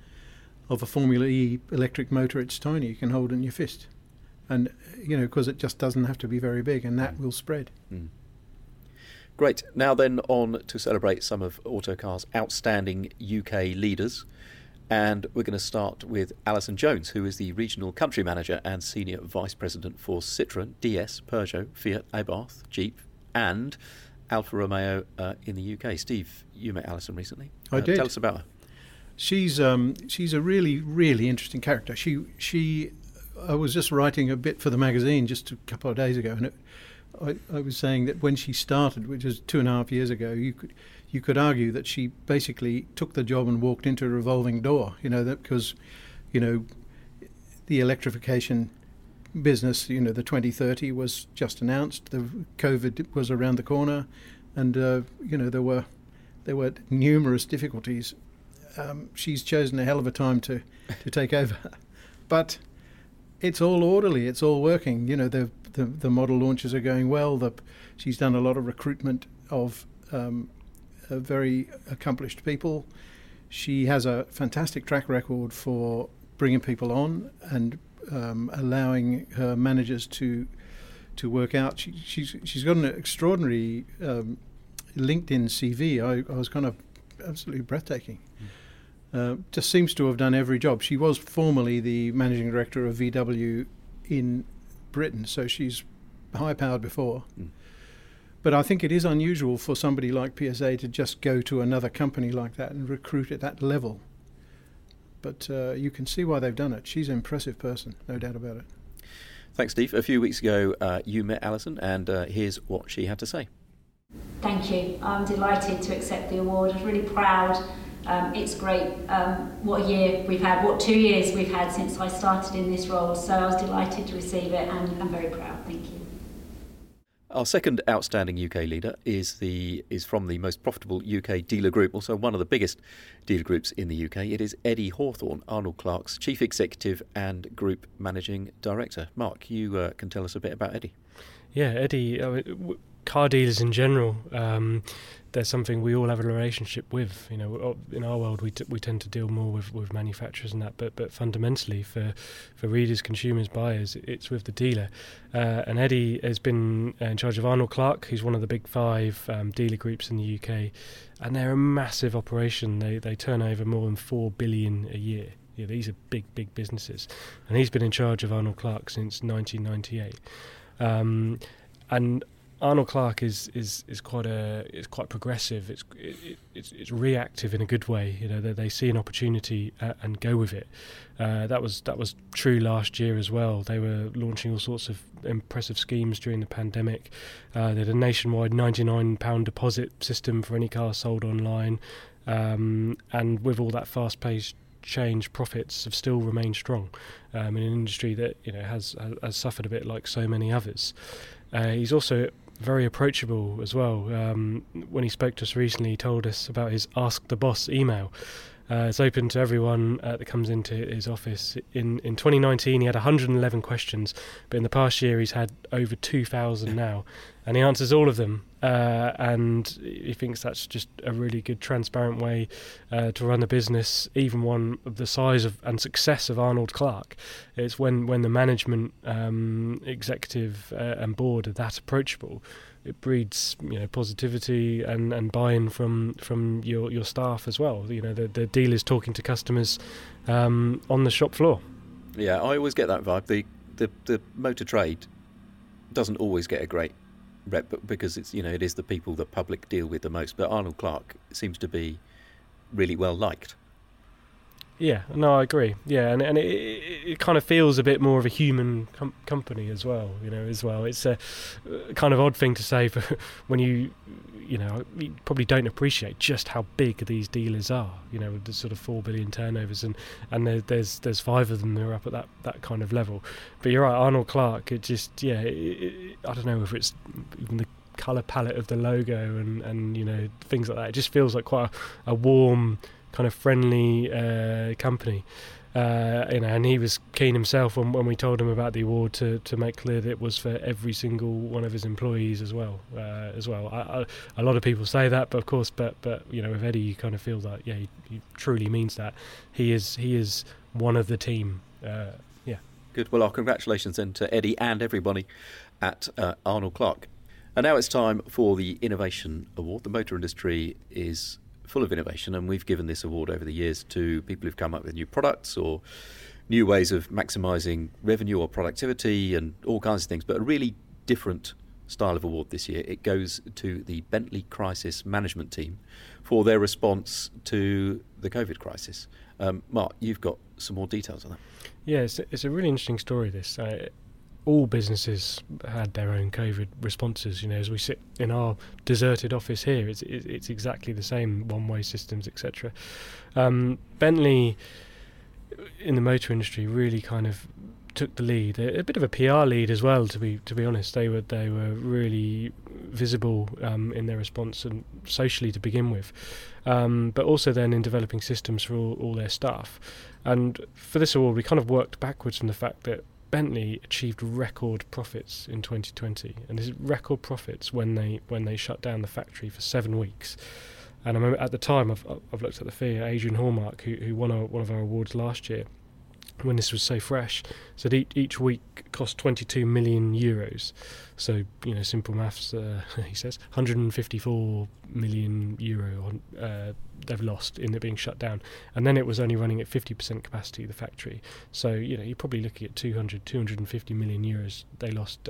Formula E electric motor. It's tiny. You can hold it in your fist, and because it just doesn't have to be very big, and that will spread. Mm. Great. Now then, on to celebrate some of Autocar's outstanding UK leaders. And we're going to start with Alison Jones, who is the Regional Country Manager and Senior Vice President for Citroën, DS, Peugeot, Fiat, Abarth, Jeep and Alfa Romeo in the UK. Steve, you met Alison recently. I did. Tell us about her. She's a really, really interesting character. I was just writing a bit for the magazine just a couple of days ago, and I was saying that when she started, which was 2.5 years ago, you could argue that she basically took the job and walked into a revolving door, because, the electrification business, the 2030 was just announced, the COVID was around the corner, and, there were numerous difficulties. She's chosen a hell of a time to take over. But it's all orderly, it's all working, The model launches are going well. She's done a lot of recruitment of very accomplished people. She has a fantastic track record for bringing people on and allowing her managers to work out. She's got an extraordinary LinkedIn CV. I was kind of absolutely breathtaking. Mm. Just seems to have done every job. She was formerly the managing director of VW in Britain, so she's high-powered before. Mm. But I think it is unusual for somebody like PSA to just go to another company like that and recruit at that level. But you can see why they've done it. She's an impressive person, no doubt about it. Thanks, Steve. A few weeks ago, you met Alison, and here's what she had to say. Thank you. I'm delighted to accept the award. I'm really proud. It's great. What a year we've had, what 2 years we've had since I started in this role. So I was delighted to receive it, and I'm very proud. Thank you. Our second outstanding UK leader is from the most profitable UK dealer group, also one of the biggest dealer groups in the UK. It is Eddie Hawthorne, Arnold Clark's Chief Executive and Group Managing Director. Mark, you can tell us a bit about Eddie. Yeah, Eddie, I mean, car dealers in general, there's something we all have a relationship with. You know, in our world, we tend to deal more with manufacturers and that, but fundamentally for readers, consumers, buyers, it's with the dealer. And Eddie has been in charge of Arnold Clark, who's one of the big five dealer groups in the UK, and they're a massive operation. They turn over more than $4 billion a year. Yeah, these are big, big businesses. And he's been in charge of Arnold Clark since 1998. And Arnold Clark is quite progressive. It's reactive in a good way. You know, they see an opportunity and go with it. That was true last year as well. They were launching all sorts of impressive schemes during the pandemic. They had a nationwide £99 deposit system for any car sold online, and with all that fast-paced change, profits have still remained strong in an industry that, you know, has suffered a bit like so many others. He's also very approachable as well. When he spoke to us recently, he told us about his Ask the Boss email. It's open to everyone that comes into his office. In 2019, he had 111 questions, but in the past year, he's had over 2,000 now, and he answers all of them. And he thinks that's just a really good, transparent way to run a business, even one of the size of and success of Arnold Clark. It's when the management, executive, and board are that approachable, it breeds, you know, positivity and buy-in from your staff as well. You know, the dealers talking to customers on the shop floor. Yeah, I always get that vibe. The motor trade doesn't always get a great rep because it's, you know, it is the people that public deal with the most. But Arnold Clark seems to be really well liked. Yeah, no, I agree. Yeah, and it kind of feels a bit more of a human company as well, you know, as well. It's a kind of odd thing to say for when you probably don't appreciate just how big these dealers are, you know, with the sort of 4 billion turnovers and there's five of them that are up at that kind of level. But you're right, Arnold Clark, it just, yeah, I don't know if it's even the colour palette of the logo and you know, things like that. It just feels like quite a warm, kind of friendly company, you know, and he was keen himself when we told him about the award to make clear that it was for every single one of his employees as well. A lot of people say that, but of course, but you know, with Eddie, you kind of feel that, yeah, he truly means that. He is one of the team. Yeah, good. Well, our congratulations then to Eddie and everybody at Arnold Clark. And now it's time for the Innovation Award. The motor industry is full of innovation, and we've given this award over the years to people who've come up with new products or new ways of maximising revenue or productivity and all kinds of things, but a really different style of award this year. It goes to the Bentley Crisis Management Team for their response to the COVID crisis. Mark, you've got some more details on that. Yeah, it's a really interesting story, this. All businesses had their own COVID responses. You know, as we sit in our deserted office here, it's exactly the same, one-way systems, etc. Bentley, in the motor industry, really kind of took the lead, a bit of a PR lead as well. To be honest, they were really visible in their response and socially to begin with, but also then in developing systems for all their staff. And for this award, we kind of worked backwards from the fact that Bentley achieved record profits in 2020, and this is record profits when they shut down the factory for 7 weeks. And I remember at the time, I've looked at the figure, Adrian Hallmark, who won one of our awards last year, when this was so fresh, said each week cost 22 million euros. So, you know, simple maths, he says, 154 million euro they've lost in it being shut down. And then it was only running at 50% capacity, the factory. So, you know, you're probably looking at 200, 250 million euros they lost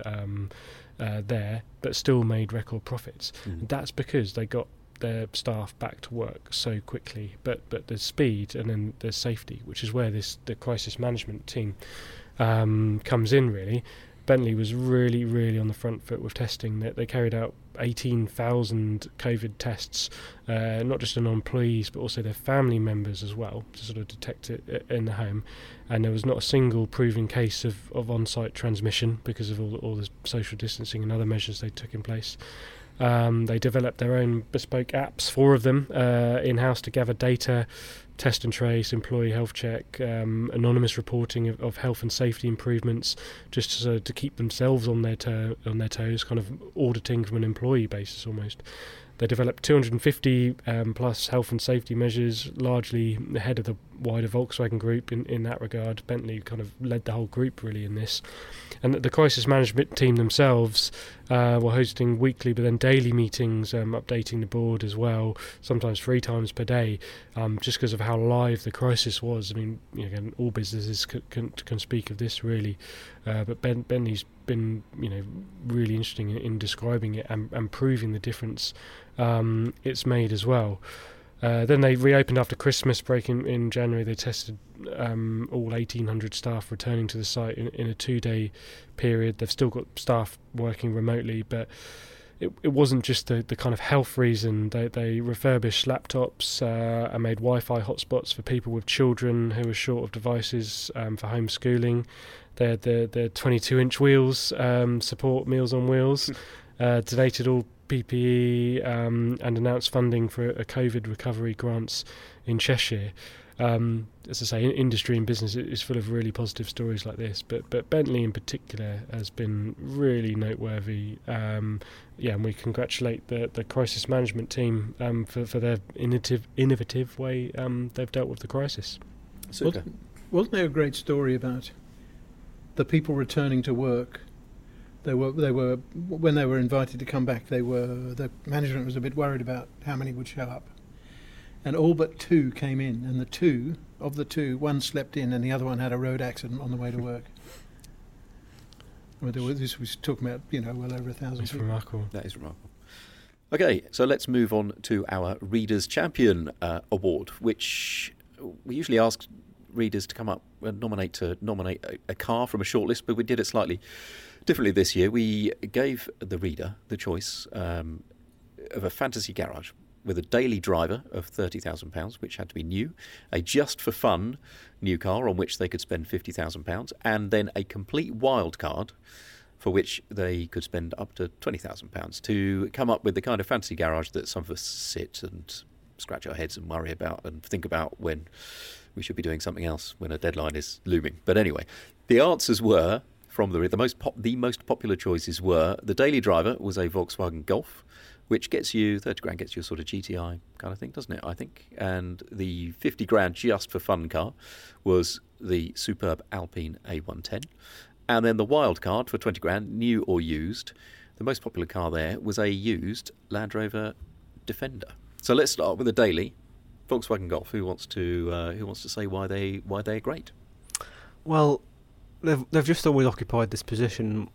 there, but still made record profits. Mm. That's because they got their staff back to work so quickly. But there's speed and then there's safety, which is where the crisis management team comes in, really. Bentley was really, really on the front foot with testing. They carried out 18,000 COVID tests, not just on employees, but also their family members as well, to sort of detect it in the home. And there was not a single proven case of on-site transmission because of all the social distancing and other measures they took in place. They developed their own bespoke apps, 4 of them, in-house to gather data, test and trace, employee health check, anonymous reporting of health and safety improvements, just to keep themselves on their toes, kind of auditing from an employee basis almost. They developed 250 plus health and safety measures, largely ahead of the wider Volkswagen group in that regard. Bentley kind of led the whole group really in this. And the crisis management team themselves were hosting weekly but then daily meetings, updating the board as well, sometimes 3 times per day, just because of how live the crisis was. I mean, you know, again, all businesses can speak of this really, but Bentley's been, you know, really interesting in describing it and proving the difference it's made as well. Then they reopened after Christmas break in January. They tested all 1,800 staff returning to the site in a 2-day period. They've still got staff working remotely, but it wasn't just the kind of health reason. They refurbished laptops and made Wi-Fi hotspots for people with children who were short of devices for homeschooling. They had their 22-inch wheels, support Meals on Wheels, donated all PPE, and announced funding for a COVID recovery grants in Cheshire. As I say, industry and business is full of really positive stories like this, but Bentley in particular has been really noteworthy. And we congratulate the crisis management team for their innovative way they've dealt with the crisis. Super. Wasn't there a great story about the people returning to work? They were when they were invited to come back, the management was a bit worried about how many would show up. And all but 2 came in, and of the two, one slept in and the other one had a road accident on the way to work. I mean, this was talking about, you know, well over 1,000 people. That is remarkable. Okay, so let's move on to our Reader's Champion Award, which we usually ask readers to come up and nominate a car from a shortlist, but we did it slightly differently this year. We gave the reader the choice of a fantasy garage with a daily driver of £30,000, which had to be new, a just-for-fun new car on which they could spend £50,000, and then a complete wild card for which they could spend up to £20,000 to come up with the kind of fantasy garage that some of us sit and scratch our heads and worry about and think about when we should be doing something else when a deadline is looming. But anyway, the answers were, from the most popular choices were, the daily driver was a Volkswagen Golf, which gets you £30,000, gets you a sort of GTI kind of thing, doesn't it, I think? And the £50,000 just for fun car was the superb Alpine A110. And then the wild card for £20,000, new or used, the most popular car there was a used Land Rover Defender. So let's start with the daily Volkswagen Golf. Who wants to say why they're great? Well, they've just always occupied this position,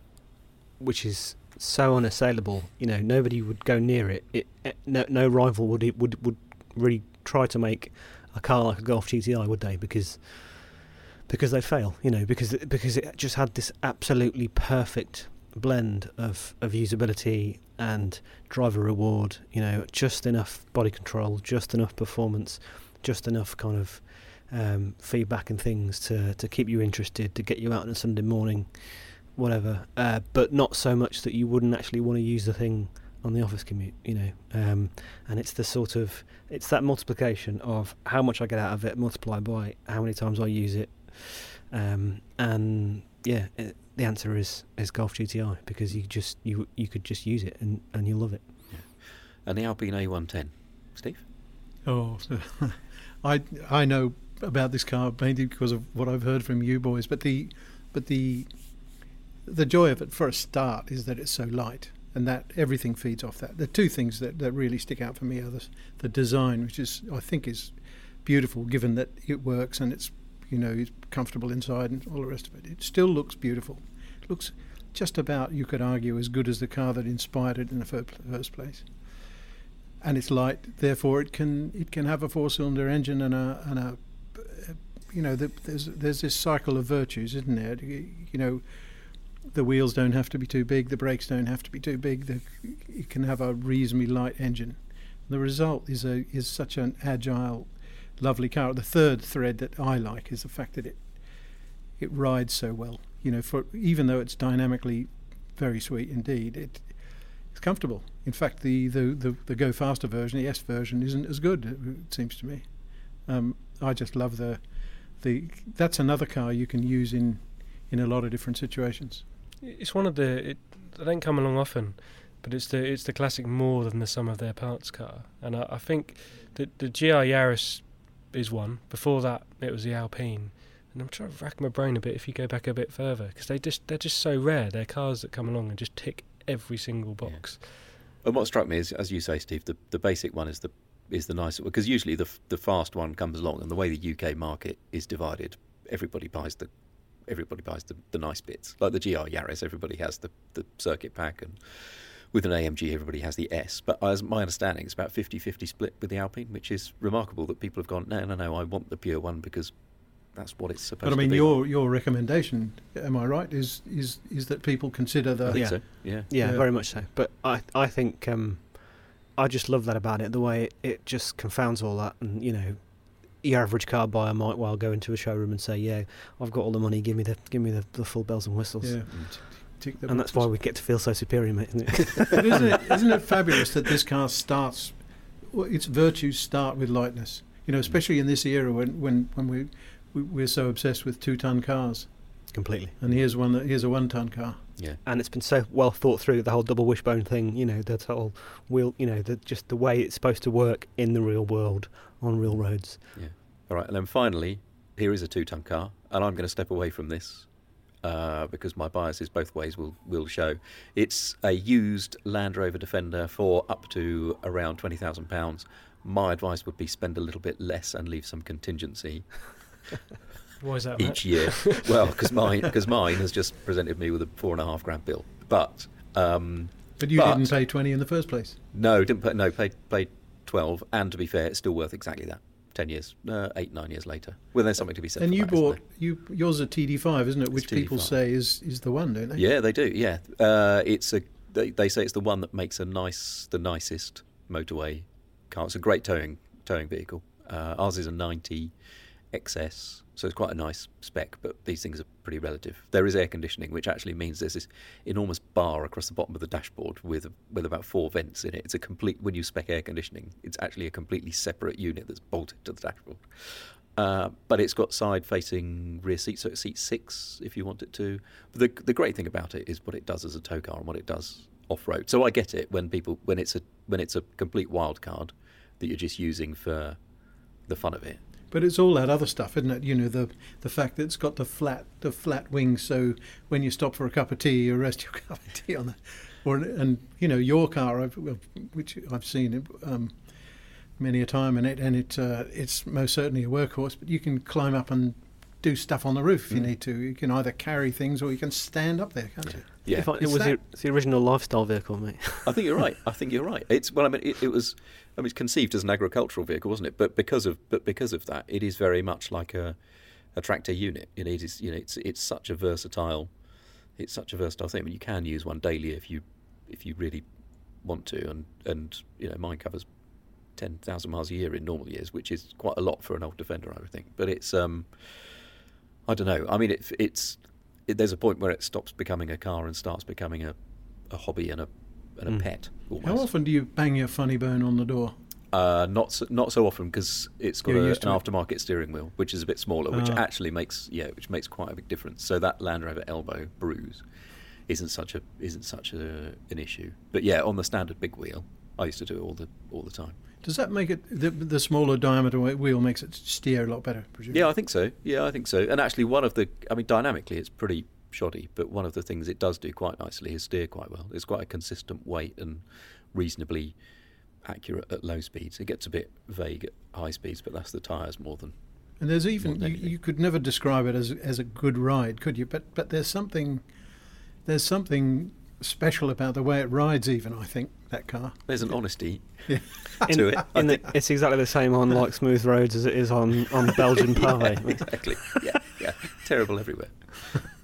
which is so unassailable. You know, nobody would go near it. No rival would really try to make a car like a Golf GTI, would they? Because they'd fail. You know, because it just had this absolutely perfect blend of usability and driver reward. You know, just enough body control, just enough performance, just enough kind of feedback and things to keep you interested, to get you out on a Sunday morning, whatever, but not so much that you wouldn't actually want to use the thing on the office commute, you know. And it's the sort of, it's that multiplication of how much I get out of it multiplied by how many times I use it. The answer is Golf GTI, because you could just use it and you'll love it. Yeah. And the Alpine A110, Steve? Oh, I know about this car mainly because of what I've heard from you boys, but the joy of it, for a start, is that it's so light. and that everything feeds off that. The two things that really stick out for me are the design, which is, I think, is beautiful given that it works and it's, you know, it's comfortable inside and all the rest of it. It still looks beautiful. It looks just about, you could argue, as good as the car that inspired it in the first place. And it's light, therefore it can have a four-cylinder engine and a you know, there's this cycle of virtues, isn't there? You know, the wheels don't have to be too big, the brakes don't have to be too big. It can have a reasonably light engine. The result is such an agile, lovely car. The third thread that I like is the fact that it rides so well. You know, even though it's dynamically very sweet indeed, it's comfortable. In fact, the go faster version, the S version, isn't as good, it seems to me. I just love that's another car you can use in a lot of different situations. It's one of they don't come along often, but it's the classic more than the sum of their parts car. And I think that the GR Yaris is one. Before that, it was the Alpine. And I'm trying to rack my brain a bit if you go back a bit further, because they're just so rare. They're cars that come along and just tick every single box. Yeah. And what struck me is, as you say, Steve, the basic one is the nicer, because usually the fast one comes along, and the way the UK market is divided, everybody buys the nice bits. Like the GR Yaris, everybody has the circuit pack, and with an AMG, everybody has the S. But as my understanding, it's about 50-50 split with the Alpine, which is remarkable that people have gone, no, I want the pure one because that's what it's supposed to be. But I mean, your recommendation, am I right, is that people consider the... I think so. Yeah, very much so. But I think I just love that about it, the way it just confounds all that. And, you know, your average car buyer might well go into a showroom and say, yeah, I've got all the money, give me the full bells and whistles. Yeah. And that's why we get to feel so superior, mate, isn't it? But isn't it fabulous that this car starts... Its virtues start with lightness. You know, especially in this era when we're so obsessed with 2-ton cars. Completely. And here's a 1-ton car. Yeah. And it's been so well thought through, the whole double wishbone thing, you know, that whole wheel, you know, just the way it's supposed to work in the real world, on real roads. Yeah. All right, and then finally, here is a 2-ton car, and I'm going to step away from this because my biases both ways will show. It's a used Land Rover Defender for up to around £20,000. My advice would be spend a little bit less and leave some contingency. Why is that, Matt? Each year. Well, because mine has just presented me with a £4,500 bill. But but didn't pay 20 in the first place. No, didn't pay. No, paid 12. And to be fair, it's still worth exactly that. 10 years, 8-9 years later. Well, there's something to be said. And for yours a TD5, isn't it? Which TD5. People say is the one, don't they? Yeah, they do. Yeah, they say it's the one that makes the nicest motorway car. It's a great towing vehicle. Ours is a 90 XS. So it's quite a nice spec, but these things are pretty relative. There is air conditioning, which actually means there's this enormous bar across the bottom of the dashboard with about 4 vents in it. It's a complete, when you spec air conditioning, it's actually a completely separate unit that's bolted to the dashboard. But it's got side-facing rear seats, so it seats 6 if you want it to. But the great thing about it is what it does as a tow car and what it does off-road. So I get it when it's a complete wild card that you're just using for the fun of it. But it's all that other stuff, isn't it? You know, the fact that it's got the flat wings, so when you stop for a cup of tea, you rest your cup of tea on that. And you know, your car, which I've seen many a time, and it's most certainly a workhorse. But you can climb up and do stuff on the roof if you need to. You can either carry things or you can stand up there, can't you? Yeah, it's the original lifestyle vehicle, mate. I think you're right. It's conceived as an agricultural vehicle, wasn't it? But because of that, it is very much like a tractor unit. It is, you know, it's such a versatile thing. I mean, you can use one daily if you really want to, and you know, mine covers 10,000 miles a year in normal years, which is quite a lot for an old Defender, I would think. But it's I don't know. I mean, there's a point where it stops becoming a car and starts becoming a hobby and a pet. Almost. How often do you bang your funny bone on the door? Not so often, because it's got an aftermarket steering wheel, which is a bit smaller, which actually makes quite a big difference. So that Land Rover elbow bruise isn't such an issue. But yeah, on the standard big wheel, I used to do it all the time. Does that make it the smaller diameter wheel makes it steer a lot better? Presumably. Yeah, I think so. And actually, one of the, I mean, dynamically, it's pretty shoddy, but one of the things it does do quite nicely is steer quite well. It's quite a consistent weight and reasonably accurate at low speeds. It gets a bit vague at high speeds, but that's the tyres more than... And there's even, you could never describe it as a good ride, could you? But there's something special about the way it rides, even, I think, that car. There's an honesty to it. It's exactly the same on like smooth roads as it is on Belgian parve. Yeah, exactly. Yeah. Terrible everywhere.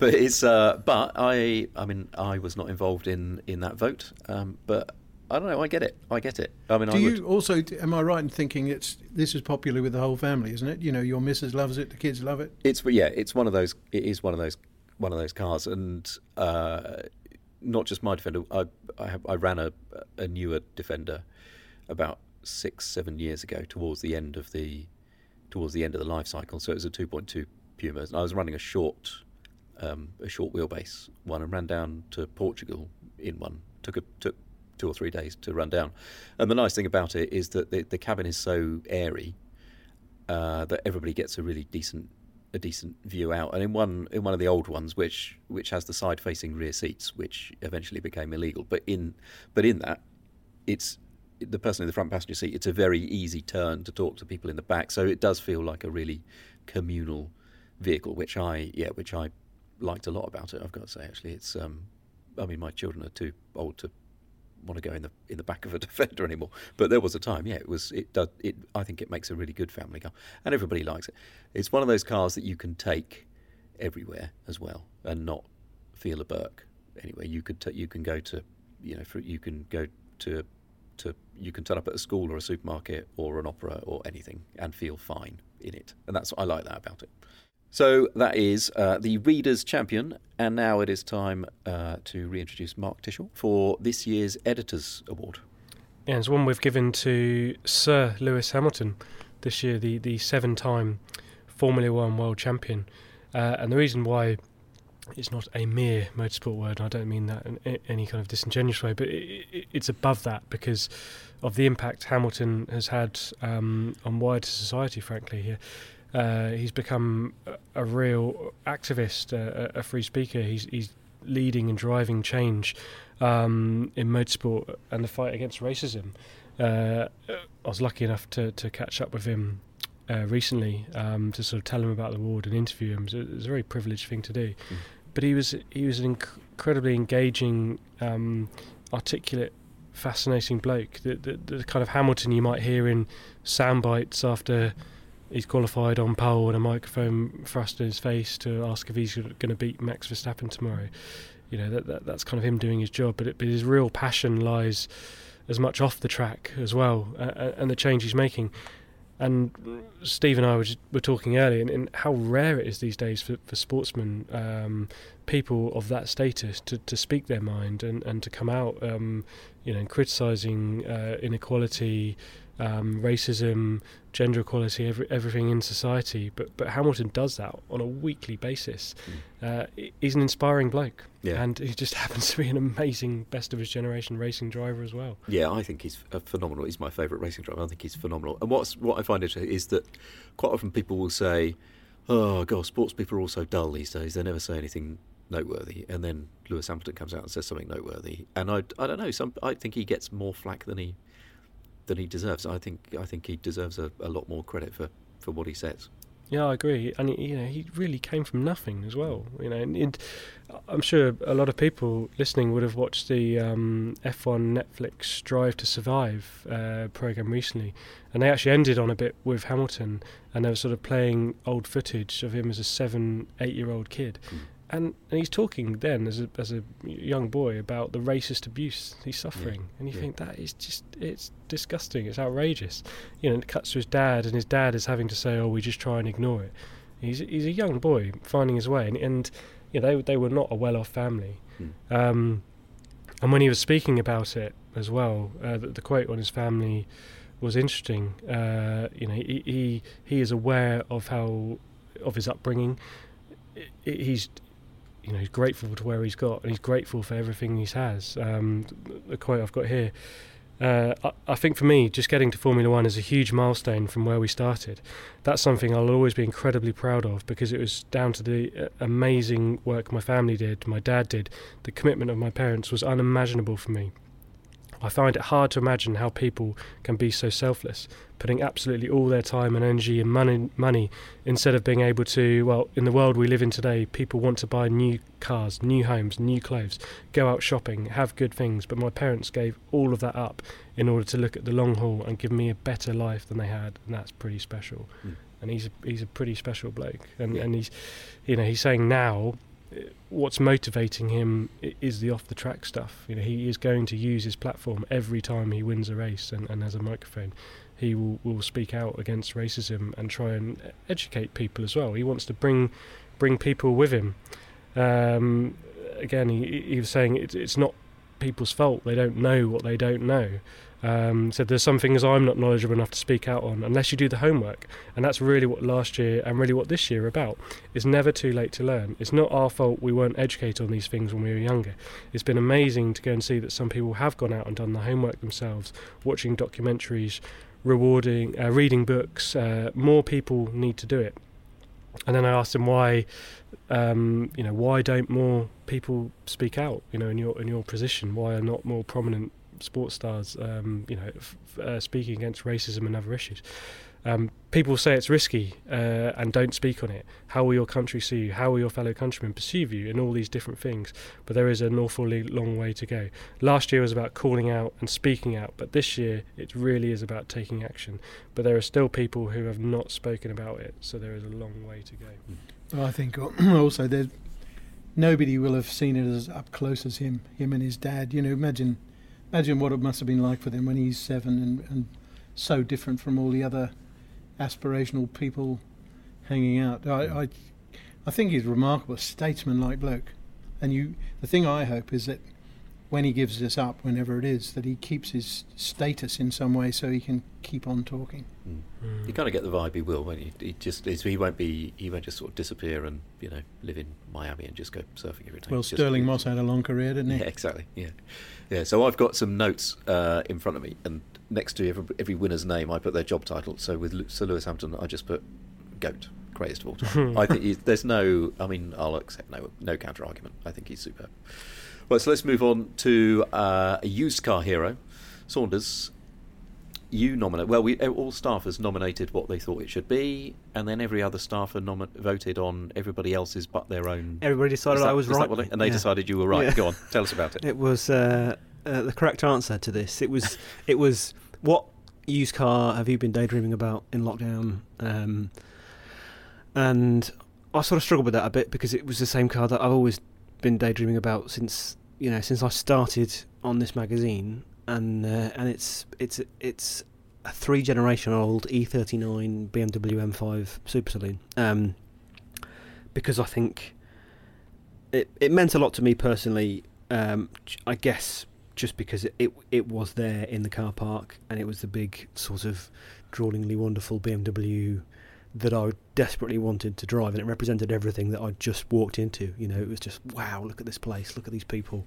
But it's but I mean I was not involved in that vote, but I don't know. I get it. I mean, am I right in thinking this is popular with the whole family, isn't it? You know, your missus loves it, the kids love it. It is one of those cars, and not just my Defender. I ran a newer Defender about 6-7 years ago towards the end of the life cycle. So it was a 2.2 Puma, and I was running a short wheelbase one, and ran down to Portugal in one. Took 2 or 3 days to run down, and the nice thing about it is that the cabin is so airy that everybody gets a really decent view out. And in one of the old ones, which has the side facing rear seats, which eventually became illegal, but in that, it's the person in the front passenger seat. It's a very easy turn to talk to people in the back, so it does feel like a really communal vehicle, which I liked a lot about it. I've got to say, actually, it's I mean, my children are too old to want to go in the back of a Defender anymore, but there was a time. I think it makes a really good family car, and everybody likes it. It's one of those cars that you can take everywhere as well and not feel a burk. Anyway, you can turn up at a school or a supermarket or an opera or anything and feel fine in it, and that's what I like that about it. So that is the Reader's Champion, and now it is time to reintroduce Mark Tishore for this year's Editor's Award. Yeah, it's one we've given to Sir Lewis Hamilton this year, the 7-time Formula One World Champion. And the reason why it's not a mere motorsport word, and I don't mean that in any kind of disingenuous way, but it's above that because of the impact Hamilton has had on wider society, frankly, here. He's become a real activist, a free speaker. He's leading and driving change in motorsport and the fight against racism. I was lucky enough to catch up with him recently to sort of tell him about the award and interview him. It was a very privileged thing to do. Mm. But he was an incredibly engaging, articulate, fascinating bloke. The kind of Hamilton you might hear in sound bites after he's qualified on pole and a microphone thrust in his face to ask if he's going to beat Max Verstappen tomorrow. You know, that's kind of him doing his job, but his real passion lies as much off the track as well, and the change he's making. And Steve and I were talking earlier, and how rare it is these days for sportsmen, people of that status, to speak their mind and to come out, you know, criticising inequality, racism, gender equality, everything in society, but Hamilton does that on a weekly basis. He's an inspiring bloke, and he just happens to be an amazing best of his generation racing driver as well. Yeah, I think he's phenomenal. He's my favourite racing driver. I think he's phenomenal. And what I find interesting is that quite often people will say, "Oh God, sports people are all so dull these days. They never say anything noteworthy." And then Lewis Hamilton comes out and says something noteworthy. And I don't know. I think he gets more flack than he deserves. I think he deserves a lot more credit for what he says. Yeah, I agree. And you know, he really came from nothing as well. You know, and I'm sure a lot of people listening would have watched the F1 Netflix Drive to Survive program recently, and they actually ended on a bit with Hamilton, and they were sort of playing old footage of him as a 7-8-year-old kid. Mm. And he's talking then as a young boy about the racist abuse he's suffering, and you think that is it's disgusting, it's outrageous. You know, and it cuts to his dad, and his dad is having to say, "Oh, we just try and ignore it." He's a young boy finding his way, and you know, they were not a well-off family. Mm. And when he was speaking about it as well, the quote on his family was interesting. You know, he is aware of his upbringing. You know, he's grateful to where he's got, and he's grateful for everything he has. The quote I've got here I think for me, just getting to Formula One is a huge milestone from where we started. That's something I'll always be incredibly proud of, because it was down to the amazing work my family did, my dad did. The commitment of my parents was unimaginable for me. I find it hard to imagine how people can be so selfless, putting absolutely all their time and energy and money instead of being able to, well, in the world we live in today, people want to buy new cars, new homes, new clothes, go out shopping, have good things. But my parents gave all of that up in order to look at the long haul and give me a better life than they had, and that's pretty special. Mm. And he's a pretty special bloke. And, yeah. And he's, you know, he's saying now, what's motivating him is the off-the-track stuff. You know, he is going to use his platform every time he wins a race and has a microphone. He will speak out against racism and try and educate people as well. He wants to bring people with him. Again, he was saying it's not people's fault. They don't know what they don't know. So there's some things I'm not knowledgeable enough to speak out on unless you do the homework, and that's really what last year and really what this year are about. It's never too late to learn. It's not our fault we weren't educated on these things when we were younger. It's been amazing to go and see that some people have gone out and done the homework themselves, watching documentaries, rewarding, reading books. More people need to do it. And then I asked him why, why don't more people speak out? You know, in your position, why are not more prominent sports stars speaking against racism and other issues? People say it's risky and don't speak on it. How will your country see you? How will your fellow countrymen perceive you? And all these different things. But there is an awfully long way to go. Last year was about calling out and speaking out, but this year it really is about taking action. But there are still people who have not spoken about it, so there is a long way to go. Well, I think also there's nobody will have seen it as up close as him and his dad. You know, imagine what it must have been like for them when he's seven and so different from all the other aspirational people hanging out. I think he's a remarkable statesman-like bloke. And the thing I hope is that when he gives this up, whenever it is, that he keeps his status in some way so he can keep on talking. Mm. Mm. You kind of get the vibe he will, won't you? He won't just sort of disappear and, you know, live in Miami and just go surfing every day. Well, Sterling Moss had a long career, didn't he? Yeah, exactly. Yeah. So I've got some notes in front of me, and next to every winner's name, I put their job title. So with Sir Lewis Hampton, I just put GOAT, greatest of all time. I think I'll accept no counter argument. I think he's superb. Right, so let's move on to a used car hero. Saunders, you nominate. Well, all staffers nominated what they thought it should be, and then every other staffer voted on everybody else's but their own. Everybody decided I was right. They decided you were right. Yeah. Go on, tell us about it. It was the correct answer to this. It was what used car have you been daydreaming about in lockdown? And I sort of struggled with that a bit because it was the same car that I've always been daydreaming about since I started on this magazine, and it's a 3-generation-old E39 BMW M5 Super Saloon, because I think it meant a lot to me personally. I guess just because it was there in the car park, and it was the big sort of drawlingly wonderful BMW that I desperately wanted to drive, and it represented everything that I just walked into. You know, it was just, wow, look at this place, look at these people,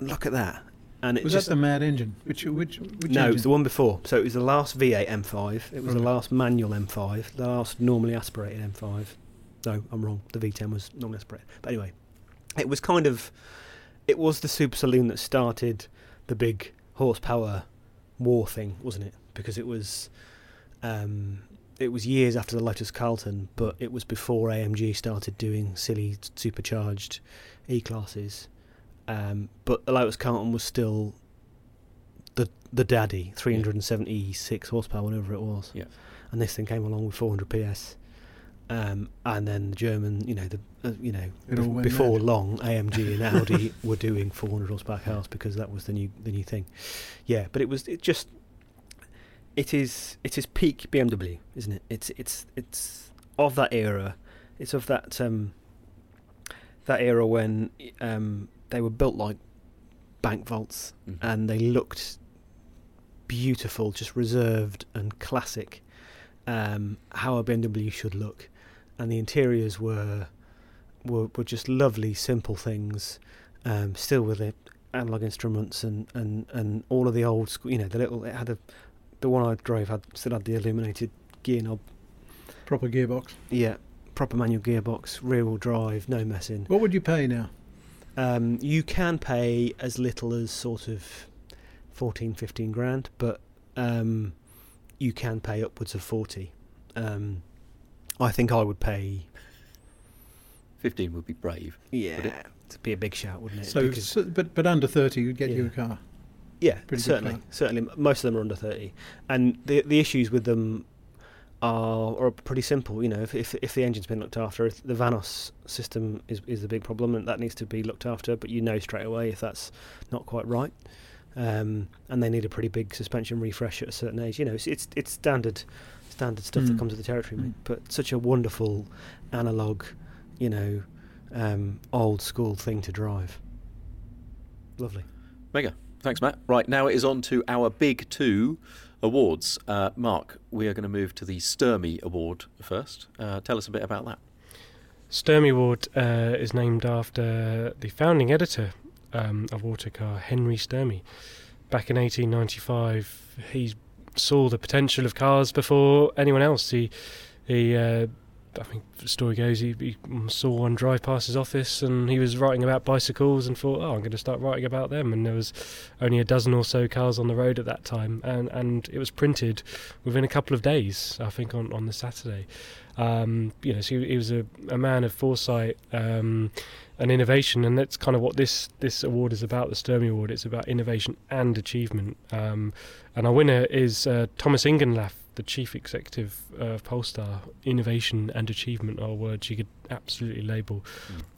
look at that. And was that the mad engine? Which no, engine? It was the one before. So it was the last V8 M5, it was the last manual M5, the last normally aspirated M5. No, I'm wrong, the V10 was normally aspirated. But anyway, it was kind of, it was the Super Saloon that started the big horsepower war thing, wasn't it? Because it was years after the Lotus Carlton, but it was before AMG started doing silly supercharged E-classes. But the Lotus Carlton was still the daddy, 376 horsepower, whatever it was. Yeah. And this thing came along with 400 PS. And then the German, before long, AMG and Audi were doing 400 horsepower cars because that was the new thing. Yeah, but It is peak BMW, isn't it? It's of that era. It's of that era when they were built like bank vaults, and they looked beautiful, just reserved and classic. How a BMW should look, and the interiors were just lovely, simple things. Still with analog instruments and all of the old school, you know, the little, it had a, the one I drove still had the illuminated gear knob. Proper gearbox. Yeah, proper manual gearbox, rear-wheel drive, no messing. What would you pay now? You can pay as little as sort of 14, 15 grand, but you can pay upwards of 40. I think I would pay... 15 would be brave. Yeah, it'd be a big shout, wouldn't it? So, but under 30 would get you a car. Yeah, certainly. Most of them are under 30, and the issues with them are pretty simple. You know, if the engine's been looked after, if the Vanos system is the big problem, and that needs to be looked after. But you know straight away if that's not quite right, and they need a pretty big suspension refresh at a certain age. You know, it's standard stuff that comes with the territory. Mm. But such a wonderful analog, you know, old school thing to drive. Lovely. Mega. Thanks, Matt. Right, now it is on to our big two awards. Mark, we are going to move to the Sturmey Award first. Tell us a bit about that. Sturmey Award is named after the founding editor of Autocar, Henry Sturmey. Back in 1895, he saw the potential of cars before anyone else. He I think the story goes, he saw one drive past his office and he was writing about bicycles and thought, oh, I'm going to start writing about them. And there was only a dozen or so cars on the road at that time. And it was printed within a couple of days, I think, on the Saturday. You know, so he was a man of foresight and innovation. And that's kind of what this award is about, the Sturmey Award. It's about innovation and achievement. And our winner is Thomas Ingenlath, the chief executive of Polestar. Innovation and achievement are words you could absolutely label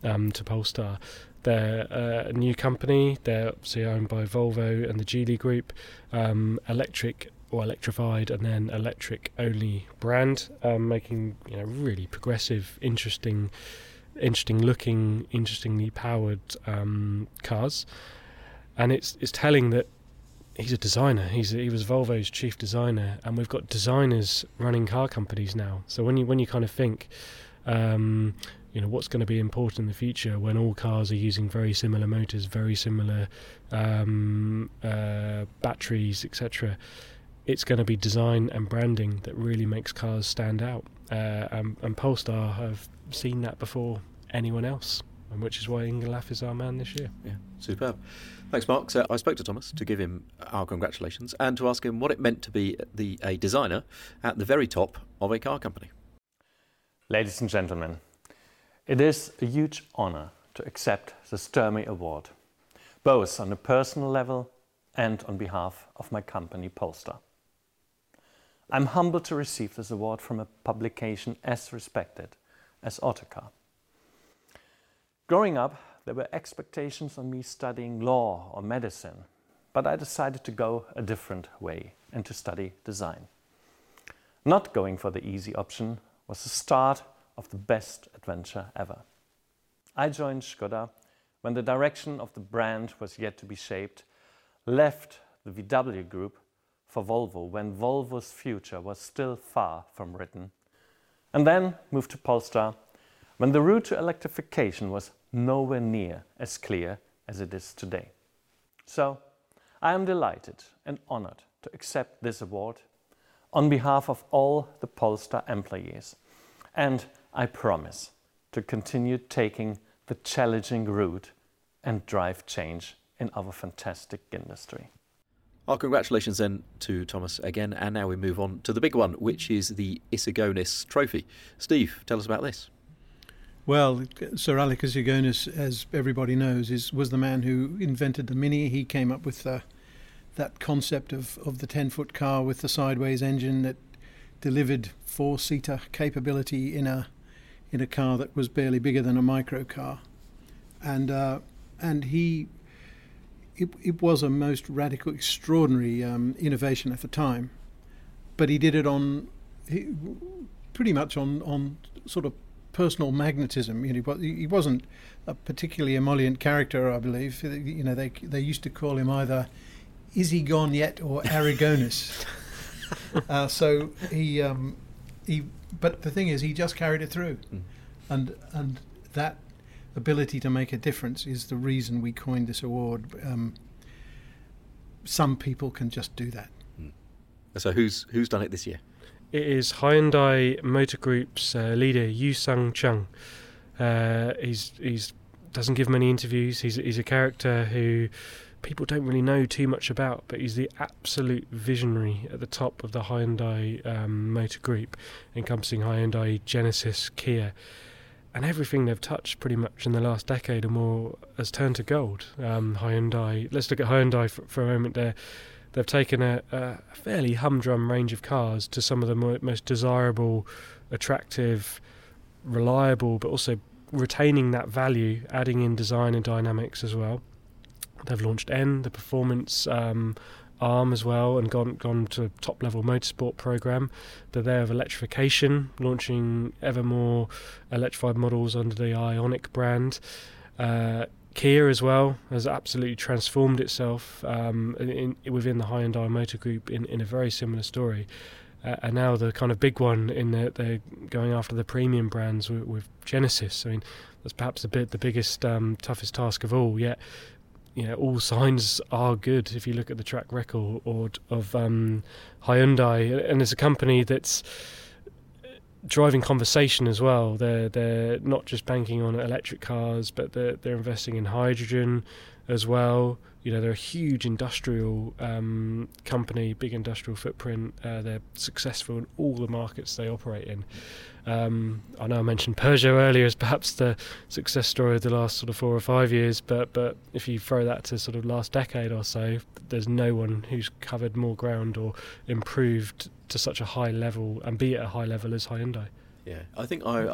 to Polestar. They're a new company. They're obviously owned by Volvo and the Geely Group. Electric or electrified, and then electric-only brand, making, you know, really progressive, interesting-looking, interestingly powered cars. And it's telling that he's a designer. He was Volvo's chief designer, and we've got designers running car companies now. So when you kind of think, you know, what's going to be important in the future when all cars are using very similar motors, very similar batteries, etc. It's going to be design and branding that really makes cars stand out. And Polestar have seen that before anyone else, and which is why Ingelaf is our man this year. Yeah, superb. Thanks, Mark. So I spoke to Thomas to give him our congratulations and to ask him what it meant to be a designer at the very top of a car company. Ladies and gentlemen, it is a huge honour to accept the Sturmey Award, both on a personal level and on behalf of my company Polestar. I'm humbled to receive this award from a publication as respected as Autocar. Growing up, there were expectations on me studying law or medicine, but I decided to go a different way and to study design. Not going for the easy option was the start of the best adventure ever. I joined Škoda when the direction of the brand was yet to be shaped, left the VW Group for Volvo when Volvo's future was still far from written, and then moved to Polestar when the route to electrification was nowhere near as clear as it is today. So, I am delighted and honoured to accept this award on behalf of all the Polestar employees, and I promise to continue taking the challenging route and drive change in our fantastic industry. Our congratulations then to Thomas again, and now we move on to the big one, which is the Issigonis Trophy. Steve, tell us about this. Well, Sir Alec Issigonis, as everybody knows, was the man who invented the Mini. He came up with that concept of the 10-foot car with the sideways engine that delivered four-seater capability in a car that was barely bigger than a microcar. And it was a most radical, extraordinary innovation at the time. But he did it pretty much on sort of personal magnetism. You know, he wasn't a particularly emollient character, I believe. You know, they used to call him either "Izzy Gone Yet" or "Aragonis." So he. But the thing is, he just carried it through, and that ability to make a difference is the reason we coined this award. Some people can just do that. So who's done it this year? It is Hyundai Motor Group's leader, Yu-Sung Chung. He's doesn't give many interviews. He's a character who people don't really know too much about, but he's the absolute visionary at the top of the Hyundai Motor Group, encompassing Hyundai, Genesis, Kia, and everything they've touched pretty much in the last decade or more has turned to gold. Hyundai, let's look at Hyundai for a moment there. They've taken a fairly humdrum range of cars to some of the most desirable, attractive, reliable, but also retaining that value, adding in design and dynamics as well. They've launched N, the performance arm as well, and gone to a top-level motorsport program. They're there with electrification, launching ever more electrified models under the Ioniq brand. Kia as well has absolutely transformed itself within the Hyundai Motor Group in a very similar story. And now the kind of big one in that they're going after the premium brands with Genesis. I mean, that's perhaps the biggest, toughest task of all, yet you know, all signs are good if you look at the track record of Hyundai, and it's a company that's driving conversation as well. They're not just banking on electric cars, but they're investing in hydrogen as well. You know, they're a huge industrial company, big industrial footprint. They're successful in all the markets they operate in. I know I mentioned Peugeot earlier as perhaps the success story of the last sort of 4 or 5 years, but if you throw that to sort of last decade or so, there's no one who's covered more ground or improved to such a high level and be at a high level as Hyundai. Yeah, I think I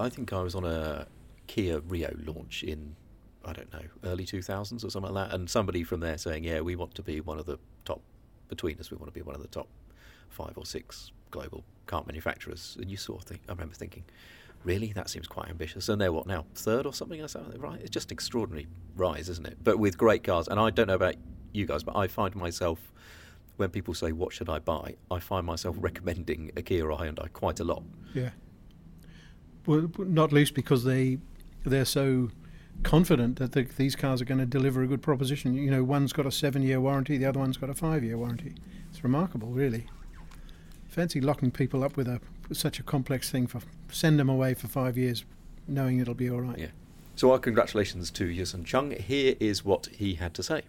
was on a Kia Rio launch in, I don't know, early 2000s or something like that, and somebody from there saying, yeah, we want to be one of the top, between us, we want to be one of the top 5 or 6 global car manufacturers. And you sort of think, I remember thinking, really? That seems quite ambitious. And they're what now, third or something? Right? It's just extraordinary rise, isn't it? But with great cars. And I don't know about you guys, but I find myself, when people say, what should I buy? I find myself recommending a Kia or a Hyundai quite a lot. Yeah. Well, not least because they're so confident that these cars are going to deliver a good proposition. You know, one's got a 7-year warranty, the other one's got a 5-year warranty. It's remarkable, really. Fancy locking people up with such a complex thing send them away for 5 years knowing it'll be all right. Yeah. So our congratulations to Yusun Chung. Here is what he had to say.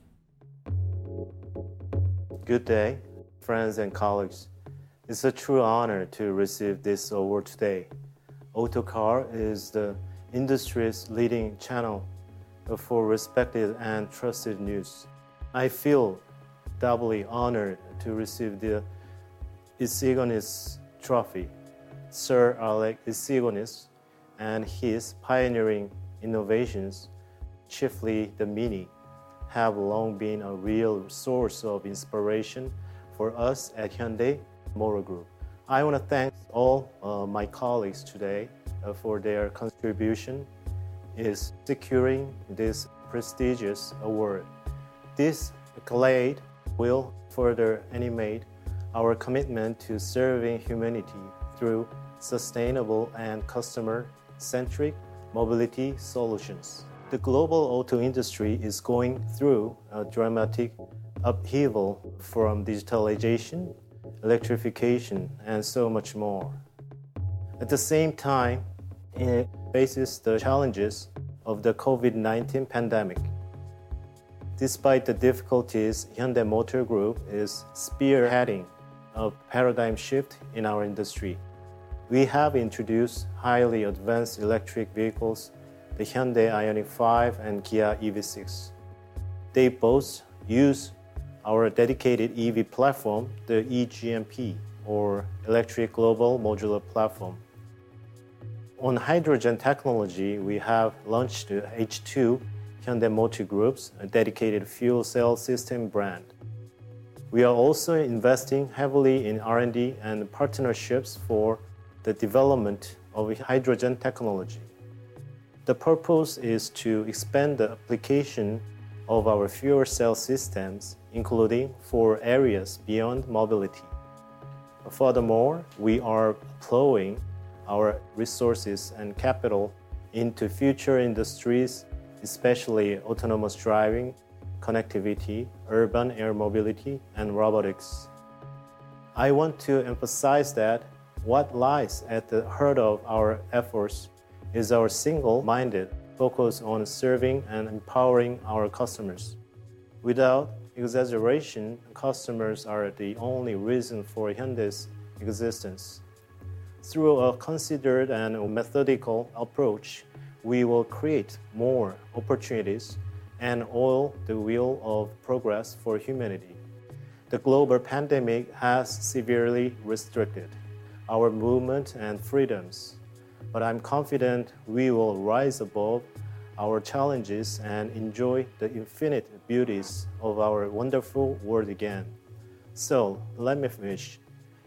Good day, friends and colleagues. It's a true honor to receive this award today. Autocar is the industry's leading channel for respected and trusted news. I feel doubly honored to receive the Issigonis Trophy. Sir Alec Issigonis and his pioneering innovations, chiefly the Mini, have long been a real source of inspiration for us at Hyundai Motor Group. I want to thank all my colleagues today for their contribution in securing this prestigious award. This accolade will further animate our commitment to serving humanity through sustainable and customer-centric mobility solutions. The global auto industry is going through a dramatic upheaval from digitalization, electrification, and so much more. At the same time, it faces the challenges of the COVID-19 pandemic. Despite the difficulties, Hyundai Motor Group is spearheading a paradigm shift in our industry. We have introduced highly advanced electric vehicles, the Hyundai Ioniq 5 and Kia EV6. They both use our dedicated EV platform, the EGMP, or Electric Global Modular Platform. On hydrogen technology, we have launched the H2 Hyundai Motor Group's a dedicated fuel cell system brand. We are also investing heavily in R&D and partnerships for the development of hydrogen technology. The purpose is to expand the application of our fuel cell systems, including for areas beyond mobility. Furthermore, we are deploying our resources and capital into future industries especially autonomous driving, connectivity, urban air mobility, and robotics. I want to emphasize that what lies at the heart of our efforts is our single-minded focus on serving and empowering our customers. Without exaggeration, customers are the only reason for Hyundai's existence. Through a considered and methodical approach, we will create more opportunities and oil the wheel of progress for humanity. The global pandemic has severely restricted our movement and freedoms, but I'm confident we will rise above our challenges and enjoy the infinite beauties of our wonderful world again. So let me wish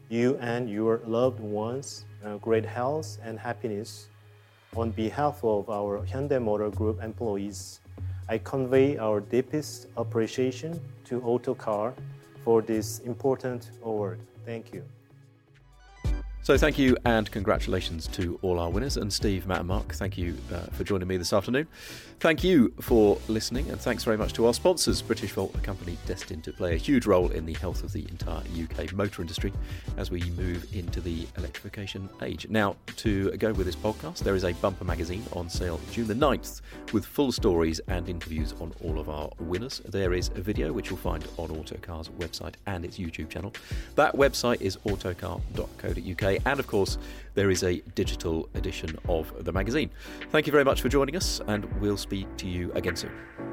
you and your loved ones great health and happiness. On behalf of our Hyundai Motor Group employees, I convey our deepest appreciation to Autocar for this important award. Thank you. So thank you and congratulations to all our winners. And Steve, Matt and Mark, thank you for joining me this afternoon. Thank you for listening, and thanks very much to our sponsors, Britishvolt, a company destined to play a huge role in the health of the entire UK motor industry as we move into the electrification age. Now, to go with this podcast, there is a bumper magazine on sale June the 9th with full stories and interviews on all of our winners. There is a video which you'll find on Autocar's website and its YouTube channel. That website is autocar.co.uk. And of course, there is a digital edition of the magazine. Thank you very much for joining us, and we'll speak to you again soon.